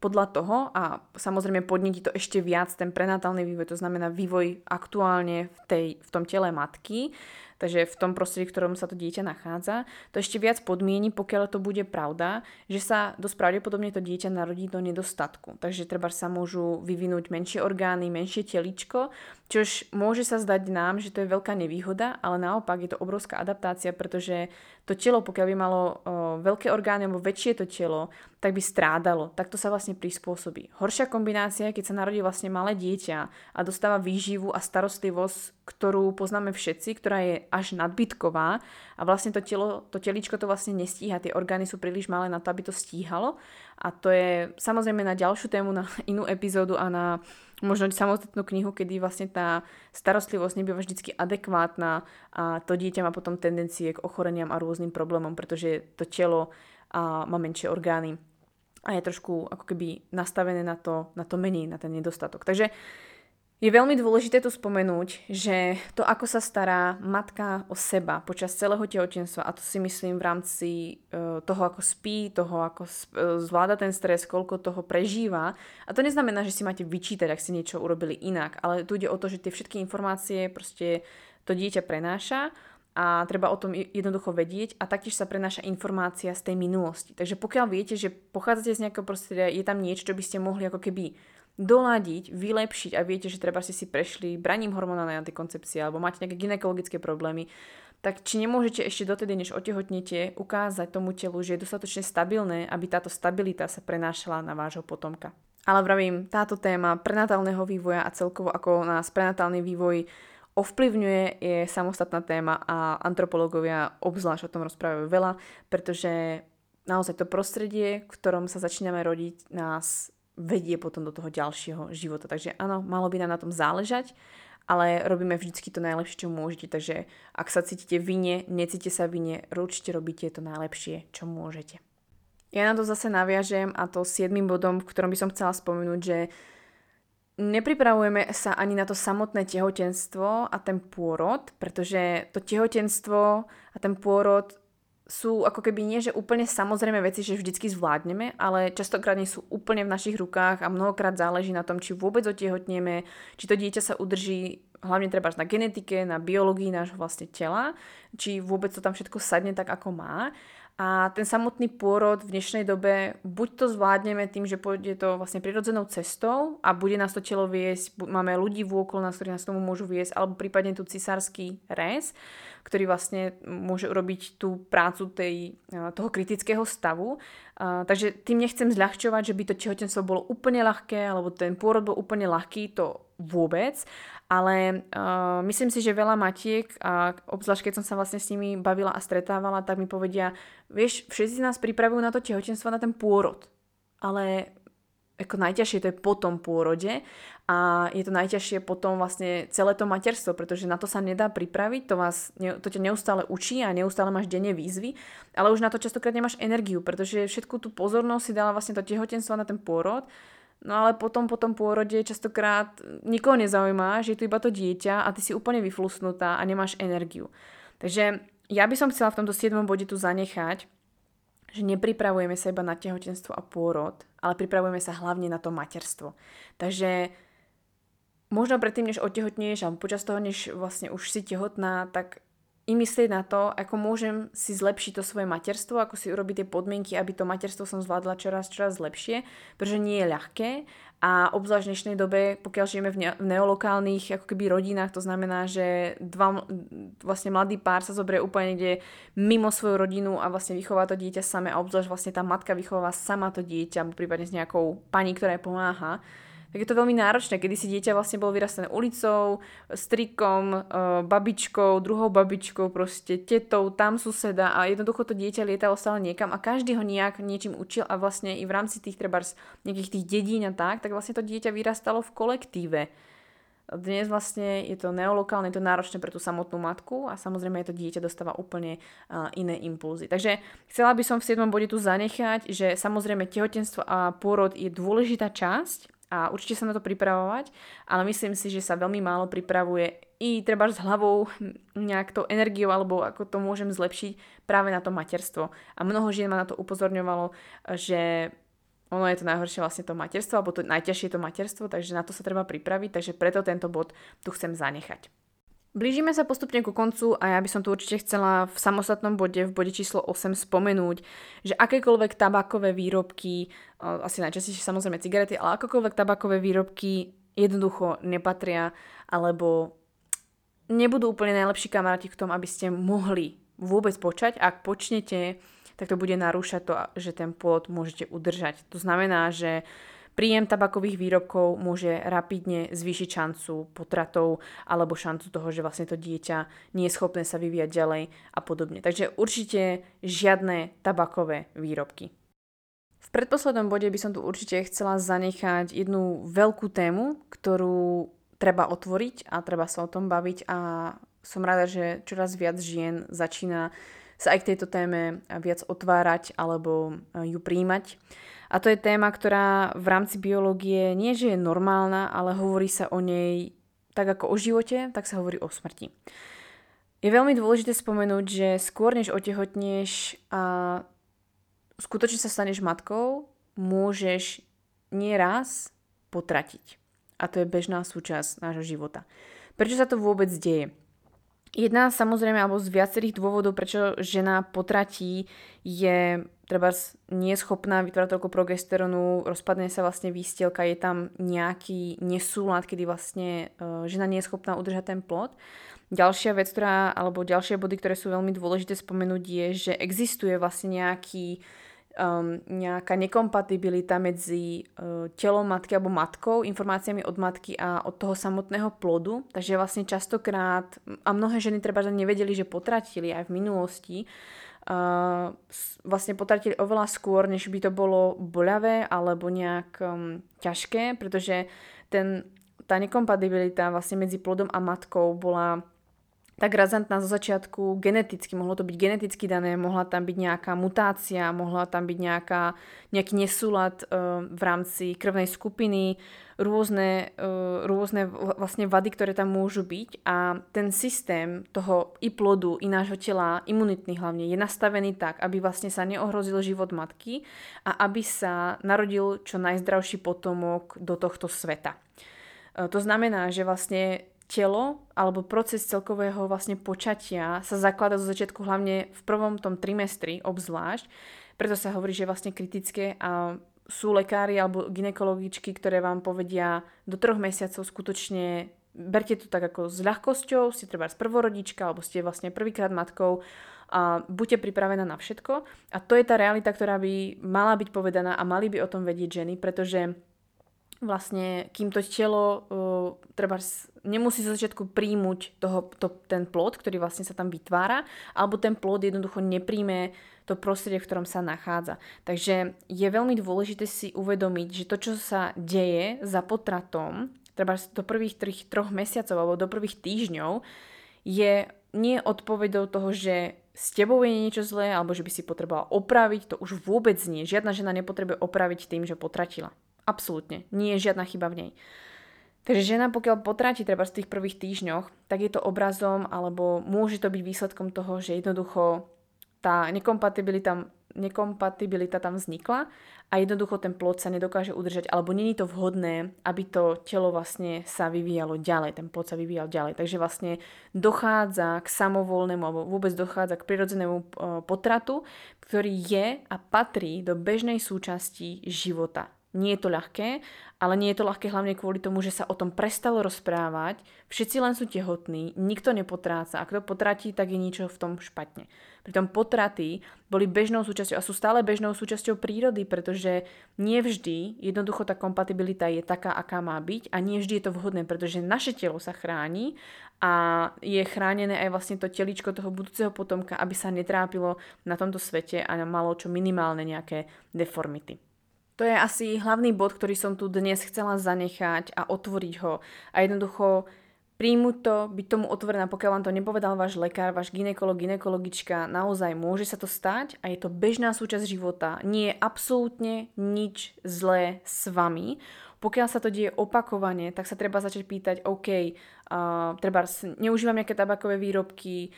podľa toho a samozrejme podnetí to ešte viac ten prenatálny vývoj, to znamená vývoj aktuálne v tom tele matky, takže v tom prostredí, v ktorom sa to dieťa nachádza, to ešte viac podmieni, pokiaľ to bude pravda, že sa dosť pravdepodobne to dieťa narodí do nedostatku. Takže treba sa môžu vyvinúť menšie orgány, menšie teličko, čož môže sa zdať nám, že to je veľká nevýhoda, ale naopak je to obrovská adaptácia, pretože to telo, pokiaľ by malo veľké orgány alebo väčšie to telo, tak by strádalo. Takto sa vlastne prispôsobí. Horšia kombinácia je, keď sa narodí vlastne malé dieťa a dostáva výživu a starostlivosť ktorú poznáme všetci, ktorá je až nadbytková a vlastne to telíčko to vlastne nestíha, tie orgány sú príliš malé na to, aby to stíhalo a to je samozrejme na ďalšiu tému, na inú epizódu a na možno samostatnú knihu, kedy vlastne tá starostlivosť nebýva vždy adekvátna a to dieťa má potom tendencie k ochoreniam a rôznym problémom, pretože to telo má menšie orgány a je trošku ako keby nastavené na to menej, na ten nedostatok. Takže je veľmi dôležité tu spomenúť, že to, ako sa stará matka o seba počas celého tehotenstva, a to si myslím v rámci toho, ako spí, toho, ako zvláda ten stres, koľko toho prežíva. A to neznamená, že si máte vyčítať, ak ste niečo urobili inak, ale tu ide o to, že tie všetky informácie proste to dieťa prenáša a treba o tom jednoducho vedieť a taktiež sa prenáša informácia z tej minulosti. Takže pokiaľ viete, že pochádzate z nejakého prostredia, je tam niečo, čo by ste mohli ako keby doladiť, vylepšiť a viete, že treba ste si prešli braním hormonálnej antikoncepcie alebo máte nejaké gynekologické problémy, tak či nemôžete ešte dotedy, než otehotnete, ukázať tomu telu, že je dostatočne stabilné, aby táto stabilita sa prenášala na vášho potomka. Ale vravím, táto téma prenatálneho vývoja a celkovo ako nás prenatálny vývoj ovplyvňuje je samostatná téma a antropológovia obzvlášť o tom rozprávajú veľa, pretože naozaj to prostredie, v ktorom sa začíname rodiť, nás vedie potom do toho ďalšieho života. Takže áno, malo by nám na tom záležať, ale robíme vždycky to najlepšie, čo môžete. Takže ak sa cítite vinne, necítite sa vinne, určite robíte to najlepšie, čo môžete. Ja na to zase naviažem a to 7. bodom, v ktorom by som chcela spomenúť, že nepripravujeme sa ani na to samotné tehotenstvo a ten pôrod, pretože to tehotenstvo a ten pôrod sú ako keby nie, že úplne samozrejme veci, že vždycky zvládneme, ale častokrát nie sú úplne v našich rukách a mnohokrát záleží na tom, či vôbec otehotnieme, či to dieťa sa udrží, hlavne treba na genetike, na biológii nášho vlastne tela, či vôbec to tam všetko sadne tak, ako má. A ten samotný pôrod v dnešnej dobe buď to zvládneme tým, že pôjde to vlastne prirodzenou cestou a bude nás to telo viesť, máme ľudí vôkol nás, ktorí nás tomu môžu viesť, alebo prípadne tu cisársky rez, ktorý vlastne môže urobiť tú prácu toho kritického stavu. Takže tým nechcem zľahčovať, že by to tehotenstvo bolo úplne ľahké, alebo ten pôrod bol úplne ľahký, to vôbec, ale myslím si, že veľa matiek, a obzvlášť keď som sa vlastne s nimi bavila a stretávala, tak mi povedia, vieš, všetci nás pripravujú na to tehotenstvo, na ten pôrod, ale ako najťažšie to je po tom pôrode a je to najťažšie potom vlastne celé to materstvo, pretože na to sa nedá pripraviť, to ťa neustále učí a neustále máš denne výzvy, ale už na to častokrát nemáš energiu, pretože všetku tú pozornosť si dala vlastne to tehotenstvo na ten pôrod. No ale potom po tom pôrode častokrát nikoho nezaujíma, že je tu iba to dieťa a ty si úplne vyflusnutá a nemáš energiu. Takže ja by som chcela v tomto 7. bode tu zanechať, že nepripravujeme sa iba na tehotenstvo a pôrod, ale pripravujeme sa hlavne na to materstvo. Takže možno predtým, než otehotnieš alebo počas toho, než vlastne už si tehotná, tak i myslieť na to, ako môžem si zlepšiť to svoje materstvo, ako si urobiť tie podmienky, aby to materstvo som zvládla čoraz lepšie, pretože nie je ľahké a obzvlášť v dnešnej dobe, pokiaľ žijeme v neolokálnych ako keby rodinách, to znamená, že vlastne mladý pár sa zoberie úplne niekde mimo svoju rodinu a vlastne vychová to dieťa samé a obzvlášť vlastne tá matka vychová sama to dieťa, prípadne s nejakou pani, ktorá jej pomáha. Tak je to veľmi náročné, kedy si dieťa vlastne bolo vyrastené ulicou, strikom, babičkou, druhou babičkou, proste tetou, tam suseda a jednoducho to dieťa lietalo stále niekam a každý ho nejak niečím učil a vlastne i v rámci tých trebárs nejakých tých dedín a tak vlastne to dieťa vyrastalo v kolektíve. Dnes vlastne je to neolokálne, je to náročné pre tú samotnú matku a samozrejme to dieťa dostáva úplne iné impulzy. Takže chcela by som v 7. bode tu zanechať, že samozrejme tehotenstvo a pôrod je dôležitá časť a určite sa na to pripravovať, ale myslím si, že sa veľmi málo pripravuje i treba s hlavou nejak tou energiou alebo ako to môžem zlepšiť práve na to materstvo. A mnoho žien ma na to upozorňovalo, že ono je to najhoršie vlastne to materstvo alebo to najťažšie to materstvo, takže na to sa treba pripraviť, takže preto tento bod tu chcem zanechať. Blížime sa postupne ku koncu a ja by som tu určite chcela v samostatnom bode, v bode číslo 8 spomenúť, že akékoľvek tabakové výrobky, asi najčastejšie samozrejme cigarety, ale akékoľvek tabakové výrobky jednoducho nepatria alebo nebudú úplne najlepší kamaráti k tomu, aby ste mohli vôbec počať. Ak počnete, tak to bude narúšať to, že ten pôrod môžete udržať. To znamená, že Príjem tabakových výrobkov môže rapidne zvýšiť šancu potratov alebo šancu toho, že vlastne to dieťa nie je schopné sa vyvíjať ďalej a podobne. Takže určite žiadne tabakové výrobky. V predposlednom bode by som tu určite chcela zanechať jednu veľkú tému, ktorú treba otvoriť a treba sa o tom baviť, a som rada, že čoraz viac žien začína sa aj k tejto téme viac otvárať alebo ju príjmať. A to je téma, ktorá v rámci biológie nie že je normálna, ale hovorí sa o nej tak ako o živote, tak sa hovorí o smrti. Je veľmi dôležité spomenúť, že skôr než otehotnieš a skutočne sa staneš matkou, môžeš nieraz potratiť. A to je bežná súčasť nášho života. Prečo sa to vôbec deje? Jedna samozrejme, alebo z viacerých dôvodov, prečo žena potratí, je treba neschopná vytvárať toľko progesteronu, rozpadne sa vlastne výstielka, je tam nejaký nesúlad, kedy vlastne žena nie je schopná udržať ten plod. Ďalšia vec, ďalšie body, ktoré sú veľmi dôležité spomenúť, je, že existuje vlastne nejaká nekompatibilita medzi telom matky alebo matkou, informáciami od matky a od toho samotného plodu. Takže vlastne častokrát, a mnohé ženy treba nevedeli, že potratili aj v minulosti, vlastne potratili oveľa skôr, než by to bolo boľavé alebo nejak ťažké, pretože tá nekompatibilita vlastne medzi plodom a matkou bola tak razantná zo začiatku geneticky. Mohlo to byť geneticky dané, mohla tam byť nejaká mutácia, mohla tam byť nejaký nesúlad v rámci krvnej skupiny, rôzne vlastne vady, ktoré tam môžu byť. A ten systém toho i plodu, i nášho tela, imunitný hlavne, je nastavený tak, aby vlastne sa neohrozil život matky a aby sa narodil čo najzdravší potomok do tohto sveta. To znamená, že vlastne telo alebo proces celkového vlastne počatia sa zaklada zo začiatku, hlavne v prvom tom trimestri obzvlášť. Preto sa hovorí, že je vlastne kritické, a sú lekári alebo gynekologičky, ktoré vám povedia, do 3 mesiacov skutočne berte to tak ako s ľahkosťou, ste treba prvorodička alebo ste vlastne prvýkrát matkou a buďte pripravená na všetko. A to je tá realita, ktorá by mala byť povedaná a mali by o tom vedieť ženy, pretože vlastne kým to telo treba nemusí zo začiatku príjmuť ten plod, ktorý vlastne sa tam vytvára, alebo ten plod jednoducho nepríjme to prostredie, v ktorom sa nachádza. Takže je veľmi dôležité si uvedomiť, že to, čo sa deje za potratom, treba do prvých 3 mesiacov alebo do prvých týždňov, je nie odpovedou toho, že s tebou je niečo zlé alebo že by si potrebovala opraviť. To už vôbec nie. Žiadna žena nepotrebuje opraviť tým, že potratila. Absolútne. Nie je žiadna chyba v nej. Takže žena, pokiaľ potratí treba v tých prvých týždňoch, tak je to obrazom, alebo môže to byť výsledkom toho, že jednoducho tá nekompatibilita tam vznikla a jednoducho ten plod sa nedokáže udržať, alebo nie je to vhodné, aby to telo vlastne sa vyvíjalo ďalej, ten plod sa vyvíjal ďalej. Takže vlastne dochádza k samovoľnému, alebo vôbec dochádza k prirodzenému potratu, ktorý je a patrí do bežnej súčasti života. Nie je to ľahké, ale nie je to ľahké hlavne kvôli tomu, že sa o tom prestalo rozprávať. Všetci len sú tehotní, nikto nepotráca. A kto potratí, tak je niečo v tom špatne. Pritom potraty boli bežnou súčasťou a sú stále bežnou súčasťou prírody, pretože nie vždy jednoducho tá kompatibilita je taká, aká má byť, a nie vždy je to vhodné, pretože naše telo sa chráni a je chránené aj vlastne to teličko toho budúceho potomka, aby sa netrápilo na tomto svete a malo čo minimálne nejaké deformity. To je asi hlavný bod, ktorý som tu dnes chcela zanechať a otvoriť ho. A jednoducho príjmuť to, byť tomu otvorená, pokiaľ vám to nepovedal váš lekár, váš gynekolog, gynekologička, naozaj môže sa to stať a je to bežná súčasť života. Nie je absolútne nič zlé s vami. Pokiaľ sa to deje opakovane, tak sa treba začať pýtať, neužívam nejaké tabakové výrobky,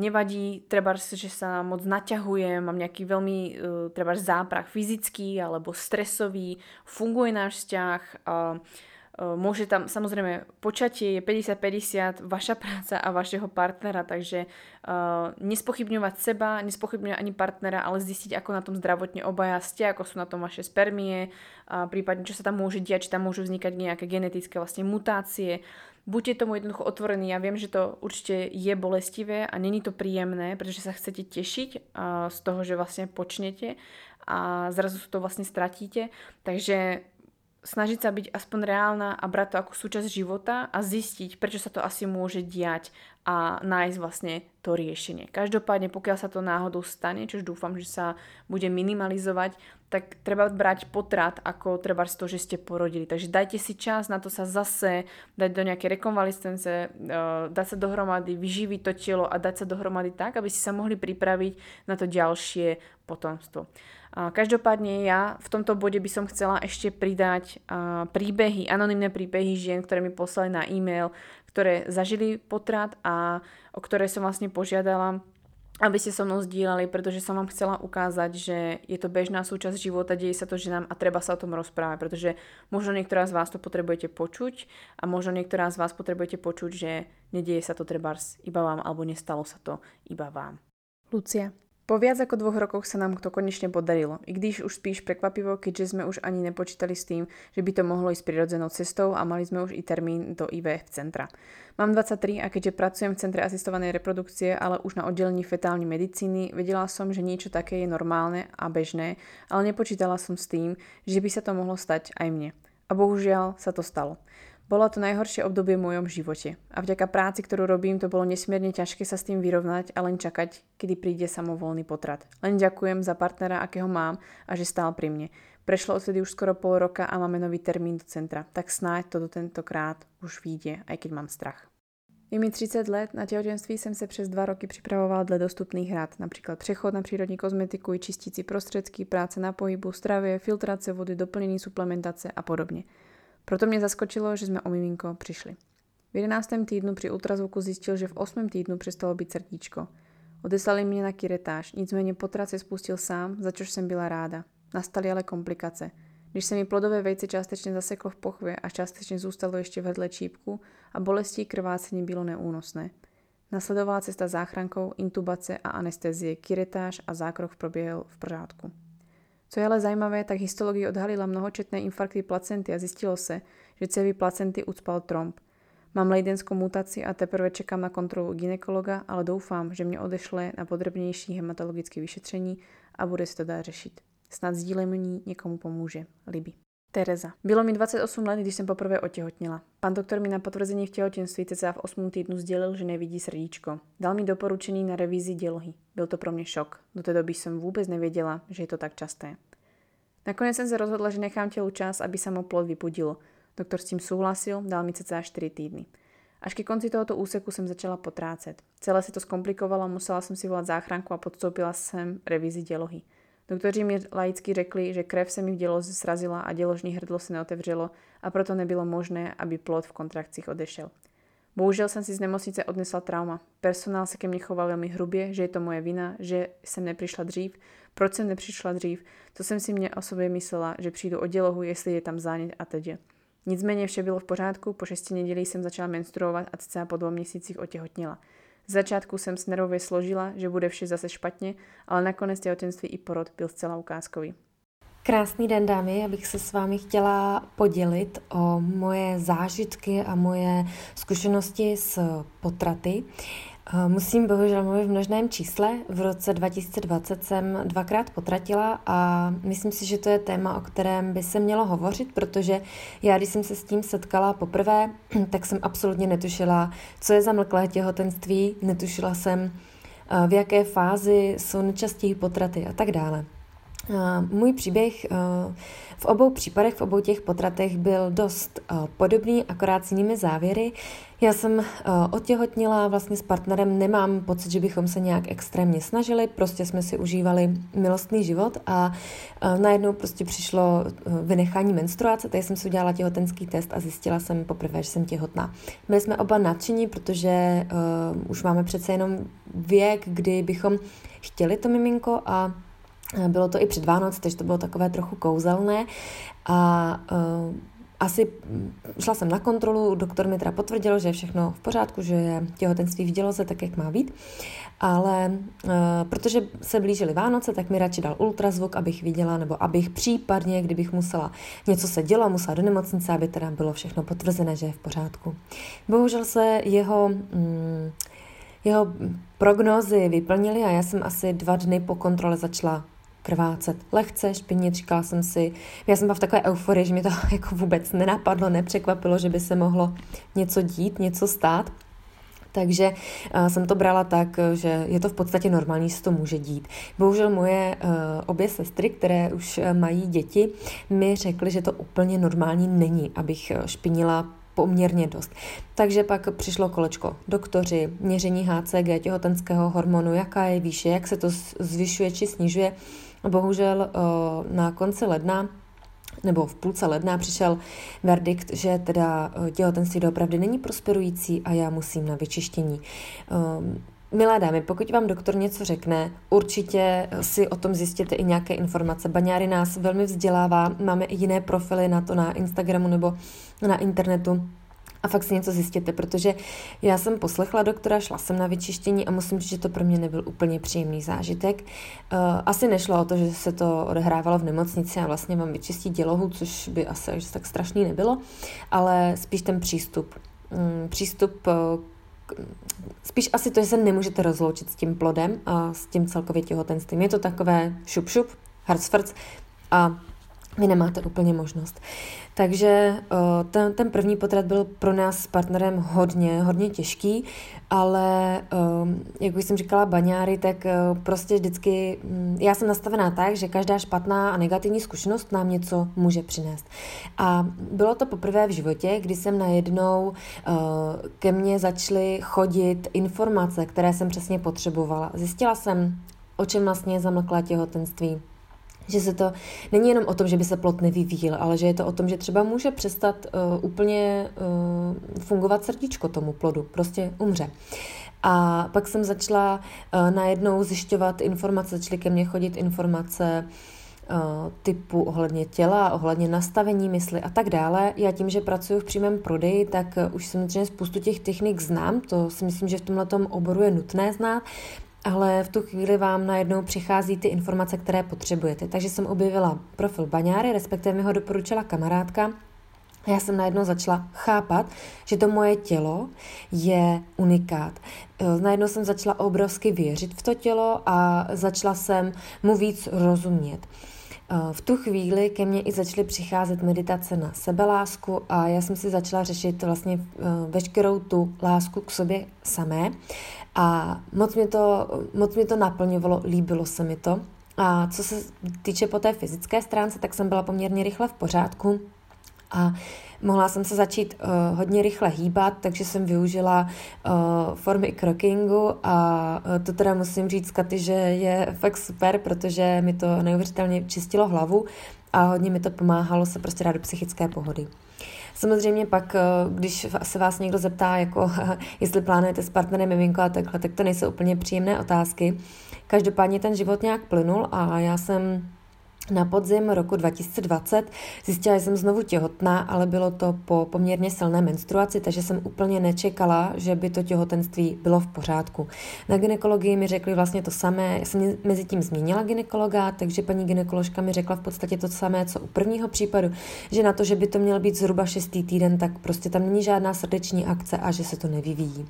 nevadí, že sa moc naťahujem, mám nejaký veľmi záprach fyzický alebo stresový, funguje náš vzťah, môže tam, samozrejme, počatie je 50-50, vaša práca a vašeho partnera, takže nespochybňovať seba, nespochybňovať ani partnera, ale zistiť, ako na tom zdravotne obaja ste, ako sú na tom vaše spermie, prípadne čo sa tam môže diať, či tam môžu vznikať nejaké genetické vlastne mutácie. Buďte tomu jednoducho otvorení. Ja viem, že to určite je bolestivé a není to príjemné, pretože sa chcete tešiť z toho, že vlastne počnete a zrazu to vlastne stratíte. Takže snažiť sa byť aspoň reálna a brať to ako súčasť života a zistiť, prečo sa to asi môže diať a nájsť vlastne to riešenie. Každopádne, pokiaľ sa to náhodou stane, čo dúfam, že sa bude minimalizovať, tak treba brať potrat ako treba z toho, že ste porodili. Takže dajte si čas na to sa zase dať do nejakej rekonvalescence, dať sa dohromady, vyživiť to telo a dať sa dohromady tak, aby ste sa mohli pripraviť na to ďalšie potomstvo. Každopádne ja v tomto bode by som chcela ešte pridať príbehy, anonymné príbehy žien, ktoré mi poslali na e-mail, ktoré zažili potrat a o ktoré som vlastne požiadala, aby ste so mnou zdieľali, pretože som vám chcela ukázať, že je to bežná súčasť života, deje sa to ženám a treba sa o tom rozprávať, pretože možno niektorá z vás to potrebujete počuť a možno niektorá z vás potrebujete počuť, že nedieje sa to trebárs iba vám alebo nestalo sa to iba vám. Lucia. Po viac ako 2 rokoch sa nám to konečne podarilo, i když už spíš prekvapivo, keďže sme už ani nepočítali s tým, že by to mohlo ísť prirodzenou cestou a mali sme už i termín do IVF centra. Mám 23 a keďže pracujem v centre asistovanej reprodukcie, ale už na oddelení fetálnej medicíny, vedela som, že niečo také je normálne a bežné, ale nepočítala som s tým, že by sa to mohlo stať aj mne. A bohužiaľ sa to stalo. Bolo to najhoršie obdobie v mojom živote a vďaka práci, ktorú robím, to bolo nesmierne ťažké sa s tým vyrovnať a len čakať, kedy príde samovolný potrat. Len ďakujem za partnera, akého mám a že stál pri mne. Prešlo odtedy už skoro 0,5 roka a máme nový termín do centra, tak snáď to do tentokrát už vyjde, aj keď mám strach. Je mi 30 let, na těhotenství jsem se přes 2 roky připravoval dle dostupných rad, například přechod na přírodní kozmetiku i čistící prostředky, práce na pohybu, stravě, filtrace vody, doplnění suplementace a podobně. Proto mě zaskočilo, že jsme o miminko přišli. V 11. týdnu při ultrazvuku zjistil, že v 8. týdnu přestalo být srdíčko. Odeslali mě na kyretáž, nicméně potrat se spustil sám, za což jsem byla ráda. Nastaly ale komplikace. Když se mi plodové vejce částečně zaseklo v pochvě a částečně zůstalo ještě v hrdle čípku a bolestí krvácení bylo neúnosné. Nasledovala cesta záchrankou, intubace a anestezie, kyretáž a zákrok proběhl v pořádku. Co je ale zajímavé, tak histologie odhalila mnohočetné infarkty placenty a zjistilo se, že cévy placenty ucpal tromb. Mám lejdenskou mutaci a teprve čekám na kontrolu ginekologa, ale doufám, že mě odešle na podrobnější hematologické vyšetření a bude se to dát řešit. Snad sdílení někomu pomůže. Liby. Tereza. Bylo mi 28 let, když jsem poprvé otěhotněla. Pan doktor mi na potvrzení v těhotenství cca v 8. týdnu sdělil, že nevidí srdíčko. Dal mi doporučení na revizi dělohy. Byl to pro mě šok. Do té doby jsem vůbec nevěděla, že je to tak časté. Nakonec jsem se rozhodla, že nechám tělu čas, aby se mu plod vypudil. Doktor s tím souhlasil, dal mi cca 4 týdny. Až ke konci tohoto úseku jsem začala potrácet. Celé se to zkomplikovalo, musela jsem si volat záchranku a podstoupila jsem revizi dělohy. Doktoři mi laicky řekli, že krev se mi v děloze srazila a děložní hrdlo se neotevřelo a proto nebylo možné, aby plod v kontrakcích odešel. Bohužel jsem si z nemocnice odnesla trauma. Personál se ke mně choval velmi hrubě, že je to moje vina, že jsem nepřišla dřív. Proč jsem nepřišla dřív? To jsem si mě o sobě myslela, že přijdu o dělohu, jestli je tam zánět a tedy. Nicméně vše bylo v pořádku, po 6 nedělích jsem začala menstruovat a cca po 2 měsících otěhotněla. Z začátku jsem s nervově složila, že bude vše zase špatně, ale nakonec těhotenství i porod byl zcela ukázkový. Krásný den, dámy, já bych se s vámi chtěla podělit o moje zážitky a moje zkušenosti s potraty. Musím bohužel mluvit v množném čísle. V roce 2020 jsem 2krát potratila a myslím si, že to je téma, o kterém by se mělo hovořit, protože já, když jsem se s tím setkala poprvé, tak jsem absolutně netušila, co je zamlklé těhotenství, netušila jsem, v jaké fázi jsou nejčastější potraty a tak dále. Můj příběh v obou případech, v obou těch potratech byl dost podobný, akorát s jinými závěry. Já jsem otěhotnila vlastně s partnerem, nemám pocit, že bychom se nějak extrémně snažili, prostě jsme si užívali milostný život a najednou prostě přišlo vynechání menstruace, takže jsem si udělala těhotenský test a zjistila jsem poprvé, že jsem těhotná. Byli jsme oba nadšení, protože už máme přece jenom věk, kdy bychom chtěli to miminko a bylo to i před Vánoc, takže to bylo takové trochu kouzelné a asi šla jsem na kontrolu, doktor mi teda potvrdil, že je všechno v pořádku, že je těhotenství v děloze tak, jak má být, ale protože se blížily Vánoce, tak mi radši dal ultrazvuk, abych viděla, nebo abych případně, kdybych musela, něco se dělo, musela do nemocnice, aby teda bylo všechno potvrzené, že je v pořádku. Bohužel se jeho prognózy vyplnily a já jsem asi 2 dny po kontrole začala krvácet lehce, špinně, říkala jsem si, já jsem byla v takové euforii, že mě to jako vůbec nenapadlo, nepřekvapilo, že by se mohlo něco dít, něco stát. Takže jsem to brala tak, že je to v podstatě normální, že se to může dít. Bohužel moje obě sestry, které už mají děti, mi řekly, že to úplně normální není, abych špinila poměrně dost. Takže pak přišlo kolečko doktoři, měření HCG, těhotenského hormonu, jaká je výše, jak se to zvyšuje či snižuje. Bohužel na konci ledna nebo v půlce ledna přišel verdikt, že teda těhotenství doopravdy není prosperující a já musím na vyčištění. Milé dámy, pokud vám doktor něco řekne, určitě si o tom zjistíte i nějaké informace. Baňáry nás velmi vzdělává, máme i jiné profily na to na Instagramu nebo na internetu. A fakt si něco zjistěte, protože já jsem poslechla doktora, šla jsem na vyčištění a musím říct, že to pro mě nebyl úplně příjemný zážitek. Asi nešlo o to, že se to odehrávalo v nemocnici a vlastně mám vyčistit dělohu, což by asi až tak strašný nebylo, ale spíš ten přístup. Spíš asi to, že se nemůžete rozloučit s tím plodem a s tím celkově těhotenstvím. Je to takové šup-šup, harc-frc a vy nemáte úplně možnost. Takže ten první potrat byl pro nás s partnerem hodně těžký, ale jak už jsem říkala baňáry, tak prostě vždycky, já jsem nastavená tak, že každá špatná a negativní zkušenost nám něco může přinést. A bylo to poprvé v životě, kdy jsem najednou ke mně začaly chodit informace, které jsem přesně potřebovala. Zjistila jsem, o čem vlastně zamlkla těhotenství. Že se to není jenom o tom, že by se plod nevyvíjel, ale že je to o tom, že třeba může přestat úplně fungovat srdíčko tomu plodu, prostě umře. A pak jsem začala najednou zjišťovat informace, začaly ke mně chodit informace typu ohledně těla, ohledně nastavení mysli a tak dále. Já tím, že pracuji v přímém prodeji, tak už samozřejmě spoustu těch technik znám, to si myslím, že v tomhletom oboru je nutné znát, ale v tu chvíli vám najednou přichází ty informace, které potřebujete. Takže jsem objevila profil baňáry, respektive mi ho doporučila kamarádka. A já jsem najednou začala chápat, že to moje tělo je unikát. Najednou jsem začala obrovsky věřit v to tělo a začala jsem mu víc rozumět. V tu chvíli ke mně i začaly přicházet meditace na sebelásku a já jsem si začala řešit vlastně veškerou tu lásku k sobě samé a moc mě to naplňovalo, líbilo se mi to. A co se týče po té fyzické stránce, tak jsem byla poměrně rychle v pořádku a mohla jsem se začít hodně rychle hýbat, takže jsem využila formy krokingu a to teda musím říct Katy, že je fakt super, protože mi to neuvěřitelně čistilo hlavu a hodně mi to pomáhalo se prostě dát do psychické pohody. Samozřejmě pak, když se vás někdo zeptá, jako jestli plánujete s partnerem miminko a takhle, tak to nejsou úplně příjemné otázky. Každopádně ten život nějak plynul a já jsem na podzim roku 2020 zjistila, že jsem znovu těhotná, ale bylo to po poměrně silné menstruaci, takže jsem úplně nečekala, že by to těhotenství bylo v pořádku. Na gynekologii mi řekli vlastně to samé, já jsem mezi tím změnila gynekologa, takže paní gynekoložka mi řekla v podstatě to samé, co u prvního případu, že na to, že by to měl být zhruba 6. týden, tak prostě tam není žádná srdeční akce a že se to nevyvíjí.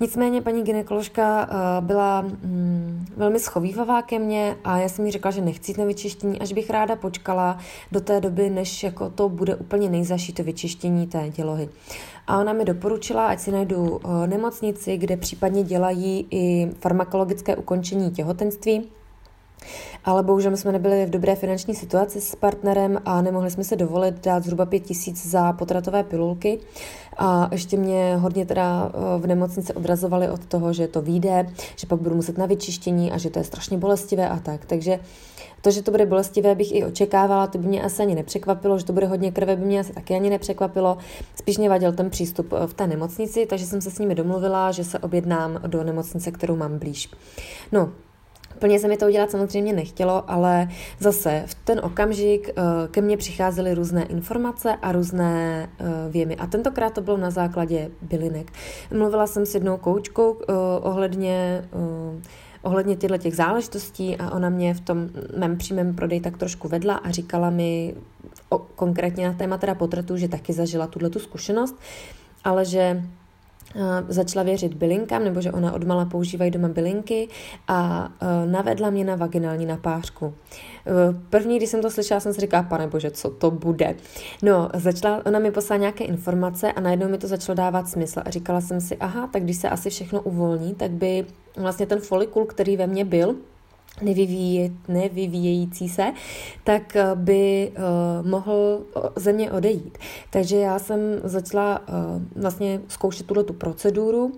Nicméně paní gynekoložka byla velmi schovívavá ke mně a já jsem jí řekla, že nechci jít na vyčištění, až bych ráda počkala do té doby, než jako to bude úplně nejzaší to vyčištění té dělohy. A ona mi doporučila, ať si najdu nemocnici, kde případně dělají i farmakologické ukončení těhotenství. Ale bohužel jsme nebyli v dobré finanční situaci s partnerem a nemohli jsme se dovolit dát zhruba 5 000 za potratové pilulky a ještě mě hodně teda v nemocnici odrazovali od toho, že to vyjde, že pak budu muset na vyčištění a že to je strašně bolestivé a tak. Takže to, že to bude bolestivé, bych i očekávala, to by mě asi ani nepřekvapilo, že to bude hodně krve, by mě asi taky ani nepřekvapilo. Spíš mě vadil ten přístup v té nemocnici, takže jsem se s nimi domluvila, že se objednám do nemocnice, kterou mám blíž. No, plně se mi to udělat samozřejmě nechtělo, ale zase v ten okamžik ke mně přicházely různé informace a různé věmy. A tentokrát to bylo na základě bylinek. Mluvila jsem s jednou koučkou ohledně těchto záležitostí a ona mě v tom mém přímém prodeji tak trošku vedla a říkala mi konkrétně na téma teda potratu, že taky zažila tuto zkušenost, ale že začala věřit bylinkám, nebo že ona odmala používají doma bylinky a navedla mě na vaginální napářku. První, když jsem to slyšela, jsem si říkala, pane bože, co to bude? No, ona mi poslala nějaké informace a najednou mi to začalo dávat smysl a říkala jsem si, aha, tak když se asi všechno uvolní, tak by vlastně ten folikul, který ve mně byl, nevyvíjející se, tak by mohl ze mě odejít. Takže já jsem začala vlastně zkoušet tuto proceduru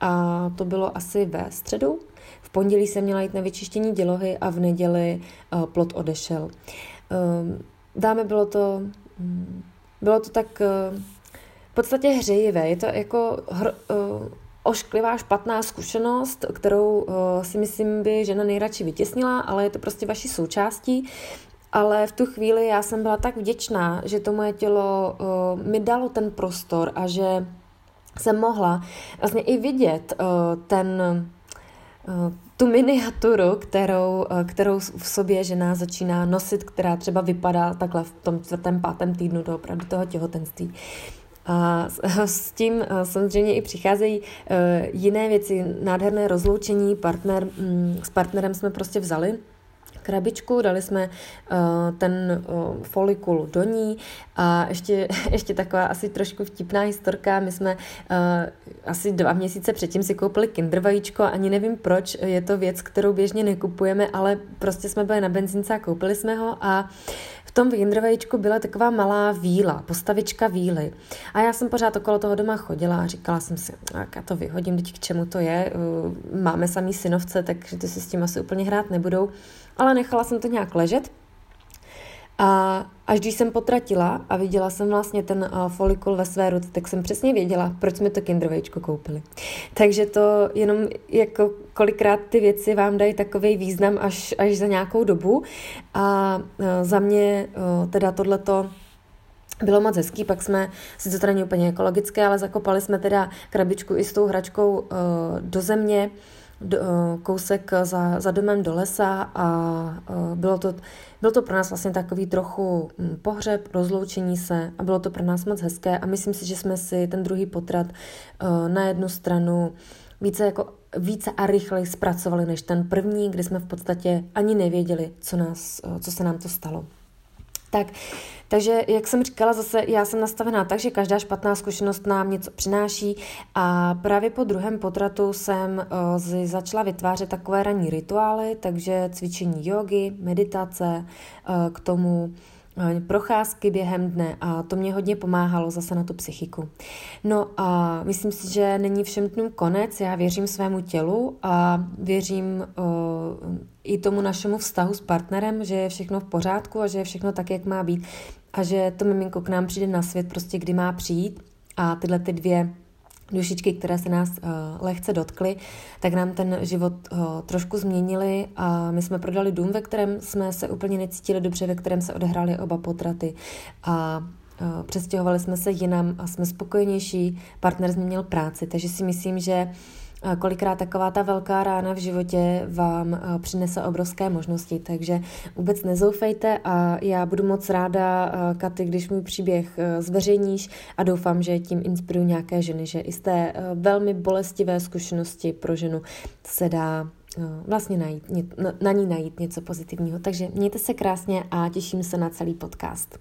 a to bylo asi ve středu. V pondělí jsem měla jít na vyčištění dělohy a v neděli plod odešel. Dáme, bylo to tak v podstatě hřejivé. Je to jako ošklivá, špatná zkušenost, kterou si myslím by žena nejradši vytěsnila, ale je to prostě vaší součástí. Ale v tu chvíli já jsem byla tak vděčná, že to moje tělo mi dalo ten prostor a že jsem mohla vlastně i vidět tu miniaturu, kterou v sobě žena začíná nosit, která třeba vypadá takhle v tom 4., 5. týdnu doopravdy toho těhotenství. A s tím samozřejmě i přicházejí jiné věci, nádherné rozloučení, s partnerem jsme prostě vzali krabičku, dali jsme ten folikul do ní a ještě taková asi trošku vtipná historka, my jsme asi 2 měsíce předtím si koupili Kinder vajíčko, ani nevím proč, je to věc, kterou běžně nekupujeme, ale prostě jsme byli na benzince a koupili jsme ho a v tom Kinder vajíčku byla taková malá víla, postavička víly. A já jsem pořád okolo toho doma chodila a říkala jsem si, tak já to vyhodím, teď k čemu to je, máme samý synovce, takže ty si s tím asi úplně hrát nebudou. Ale nechala jsem to nějak ležet. A až když jsem potratila a viděla jsem vlastně ten folikul ve své ruce, tak jsem přesně věděla, proč jsme to Kinder vajíčko koupili. Takže to jenom jako kolikrát ty věci vám dají takovej význam až za nějakou dobu. A za mě teda tohleto bylo moc hezký, pak jsme, sice to není úplně ekologické, ale zakopali jsme teda krabičku i s tou hračkou do země, kousek za domem do lesa a bylo to pro nás vlastně takový trochu pohřeb, rozloučení se a bylo to pro nás moc hezké a myslím si, že jsme si ten druhý potrat na jednu stranu více a rychleji zpracovali než ten první, kdy jsme v podstatě ani nevěděli, co se nám to stalo. Takže, jak jsem říkala, zase já jsem nastavená tak, že každá špatná zkušenost nám něco přináší a právě po druhém potratu jsem začala vytvářet takové ranní rituály, takže cvičení jógy, meditace, k tomu procházky během dne a to mě hodně pomáhalo zase na tu psychiku. No a myslím si, že není všem dnům konec, já věřím svému tělu a věřím i tomu našemu vztahu s partnerem, že je všechno v pořádku a že je všechno tak, jak má být a že to miminko k nám přijde na svět prostě kdy má přijít a tyhle ty dvě dušičky, které se nás lehce dotkly, tak nám ten život trošku změnily a my jsme prodali dům, ve kterém jsme se úplně necítili dobře, ve kterém se odehrály oba potraty a přestěhovali jsme se jinam a jsme spokojenější, partner změnil práci, takže si myslím, že kolikrát taková ta velká rána v životě vám přinese obrovské možnosti, takže vůbec nezoufejte a já budu moc ráda, Katy, když můj příběh zveřejníš a doufám, že tím inspiruju nějaké ženy, že i z té velmi bolestivé zkušenosti pro ženu se dá vlastně na ní najít něco pozitivního. Takže mějte se krásně a těším se na celý podcast.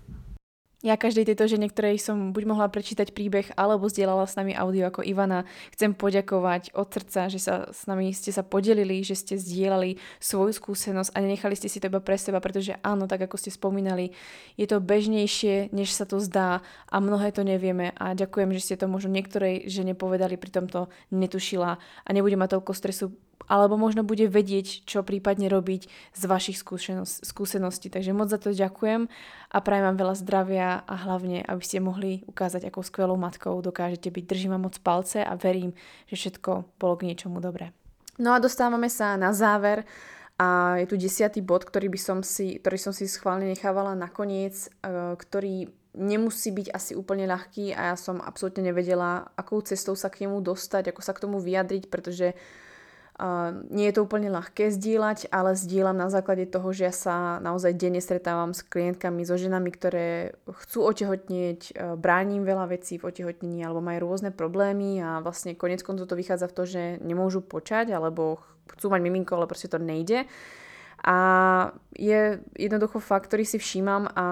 Ja každej tejto žene, ktorej som buď mohla prečítať príbeh, alebo zdieľala s nami audio ako Ivana, chcem poďakovať od srdca, že sa s nami ste sa podelili, že ste zdieľali svoju skúsenosť a nenechali ste si to iba pre seba, pretože áno, tak ako ste spomínali, je to bežnejšie, než sa to zdá a mnohé to nevieme a ďakujem, že ste to možno niektorej žene povedali, pri tomto netušila a nebude mať toľko stresu, alebo možno bude vedieť, čo prípadne robiť z vašich skúseností. Takže moc za to ďakujem a prajem vám veľa zdravia a hlavne, aby ste mohli ukázať, akou skvelou matkou dokážete byť. Držím vám moc palce a verím, že všetko bolo k niečomu dobré. No a dostávame sa na záver a je tu 10. bod, ktorý som si schválne nechávala nakoniec, ktorý nemusí byť asi úplne ľahký a ja som absolútne nevedela, akou cestou sa k nemu dostať, ako sa k tomu vyjadriť, pretože Nie je to úplne ľahké zdieľať, ale zdieľam na základe toho, že ja sa naozaj denne stretávam s klientkami, so ženami, ktoré chcú otehotnieť, bránim veľa vecí v otehotnení alebo majú rôzne problémy a vlastne koniec koncov to vychádza v to, že nemôžu počať alebo chcú mať miminko, ale proste to nejde. A je jednoducho fakt, ktorý si všímam a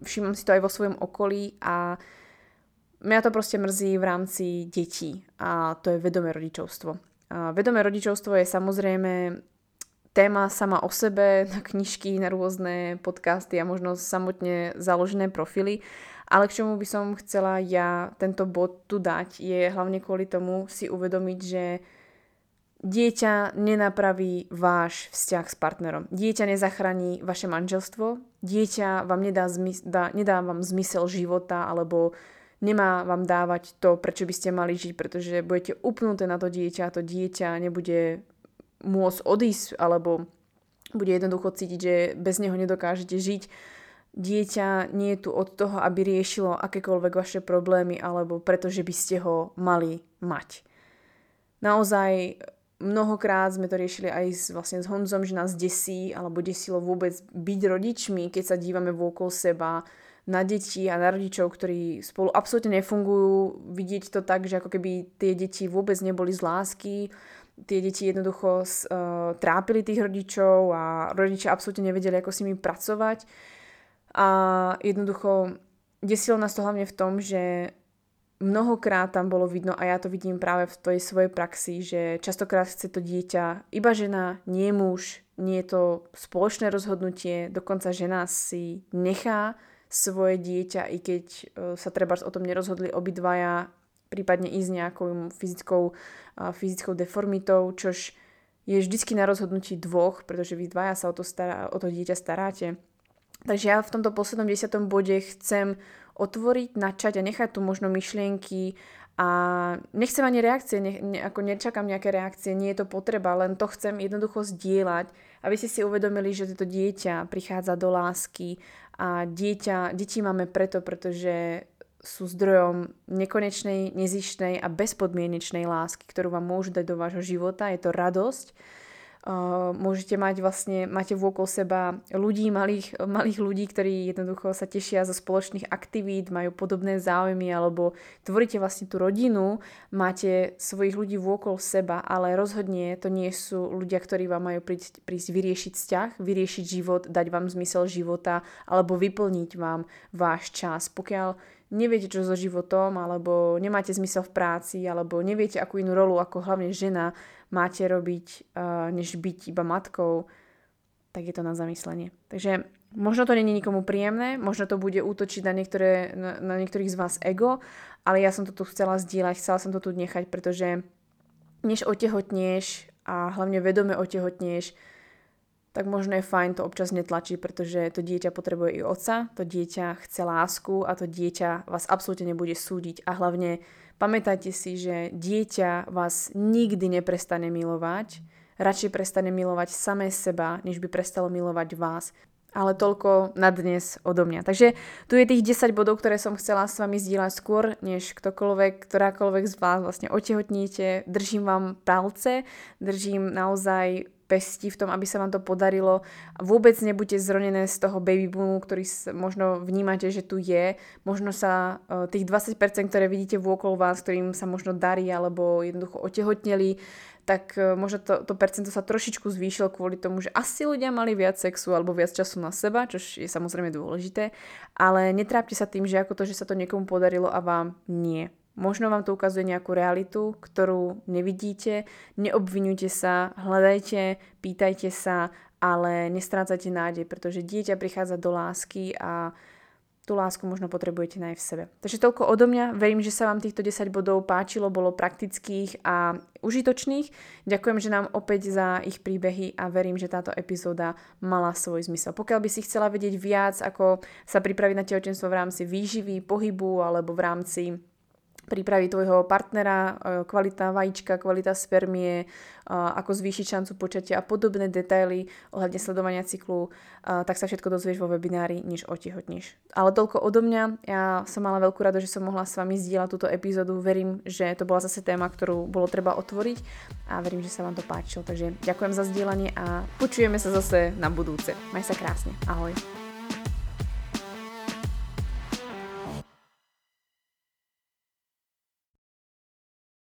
všímam si to aj vo svojom okolí a mňa to proste mrzí v rámci detí a to je vedomé rodičovstvo. A vedomé rodičovstvo je samozrejme téma sama o sebe, na knižky, na rôzne podcasty a možno samotne založené profily, ale k čomu by som chcela ja tento bod tu dať je hlavne kvôli tomu si uvedomiť, že dieťa nenapraví váš vzťah s partnerom. Dieťa nezachráni vaše manželstvo. Dieťa vám nedá vám zmysel života alebo nemá vám dávať to, prečo by ste mali žiť, pretože budete upnuté na to dieťa a to dieťa nebude môcť odísť alebo bude jednoducho cítiť, že bez neho nedokážete žiť. Dieťa nie je tu od toho, aby riešilo akékoľvek vaše problémy alebo pretože by ste ho mali mať. Naozaj mnohokrát sme to riešili aj s Honzom, že nás desí alebo desilo vôbec byť rodičmi, keď sa dívame vôkol seba na deti a na rodičov, ktorí spolu absolútne nefungujú. Vidieť to tak, že ako keby tie deti vôbec neboli z lásky, tie deti jednoducho trápili tých rodičov a rodičia absolútne nevedeli, ako s nimi pracovať. A jednoducho desilo nás to hlavne v tom, že mnohokrát tam bolo vidno a ja to vidím práve v tej svojej praxi, že častokrát chce to dieťa iba žena, nie muž, nie je to spoločné rozhodnutie, dokonca žena si nechá svoje dieťa, i keď sa trebárs o tom nerozhodli obidvaja, prípadne ísť nejakou fyzickou deformitou, čož je vždycky na rozhodnutí dvoch, pretože vy dvaja sa o to dieťa staráte. Takže ja v tomto poslednom 10. bode chcem otvoriť, načať a nechať tu možno myšlienky a nechcem ani reakcie, nečakám nejaké reakcie, nie je to potreba, len to chcem jednoducho zdieľať, aby ste si uvedomili, že toto dieťa prichádza do lásky a deti máme preto, pretože sú zdrojom nekonečnej, nezištnej a bezpodmienečnej lásky, ktorú vám môžu dať do vášho života, je to radosť. Môžete mať máte vôkol seba ľudí, malých ľudí, ktorí jednoducho sa tešia zo spoločných aktivít, majú podobné záujmy alebo tvoríte tú rodinu, máte svojich ľudí vôkol seba, ale rozhodne to nie sú ľudia, ktorí vám majú prísť vyriešiť vzťah, vyriešiť život, dať vám zmysel života alebo vyplniť vám váš čas. Pokiaľ neviete čo so životom alebo nemáte zmysel v práci alebo neviete akú inú rolu ako hlavne žena máte robiť, než byť iba matkou, tak je to na zamyslenie. Takže možno to nie je nikomu príjemné, možno to bude útočiť na niektorých z vás ego, ale ja som to tu chcela zdieľať, chcela som to tu nechať, pretože než otehotnieš a hlavne vedome otehotnieš, tak možno je fajn to občas netlačiť, pretože to dieťa potrebuje i otca, to dieťa chce lásku a to dieťa vás absolútne nebude súdiť. A hlavne pamätajte si, že dieťa vás nikdy neprestane milovať, radšej prestane milovať samé seba, než by prestalo milovať vás. Ale toľko na dnes odo mňa. Takže tu je tých 10 bodov, ktoré som chcela s vami zdieľať skôr, než ktorákoľvek z vás otehotníte. Držím vám palce, držím naozaj pesti v tom, aby sa vám to podarilo. Vôbec nebuďte zronené z toho baby boomu, ktorý možno vnímate, že tu je. Možno sa tých 20%, ktoré vidíte vôkol vás, ktorým sa možno darí alebo jednoducho otehotneli, tak možno to percento sa trošičku zvýšilo kvôli tomu, že asi ľudia mali viac sexu alebo viac času na seba, čo je samozrejme dôležité. Ale netrápte sa tým, že sa to niekomu podarilo a vám nie. Možno vám to ukazuje nejakú realitu, ktorú nevidíte, neobvinujte sa, hľadajte, pýtajte sa, ale nestrácajte nádej, pretože dieťa prichádza do lásky a tú lásku možno potrebujete nájsť v sebe. Takže toľko odo mňa, verím, že sa vám týchto 10 bodov páčilo, bolo praktických a užitočných. Ďakujem, že nám opäť za ich príbehy a verím, že táto epizóda mala svoj zmysel. Pokiaľ by si chcela vedieť viac, ako sa pripraviť na tehotenstvo v rámci výživy, pohybu alebo v rámci prípravy tvojho partnera, kvalita vajíčka, kvalita spermie, ako zvýšiť šancu počatia a podobné detaily ohľadne sledovania cyklu, tak sa všetko dozvieš vo webinári, než otehotníš. Ale toľko odo mňa. Ja som mala veľkú rado, že som mohla s vami zdieľať túto epizódu. Verím, že to bola zase téma, ktorú bolo treba otvoriť a verím, že sa vám to páčilo. Takže ďakujem za zdieľanie a počujeme sa zase na budúce. Maj sa krásne. Ahoj.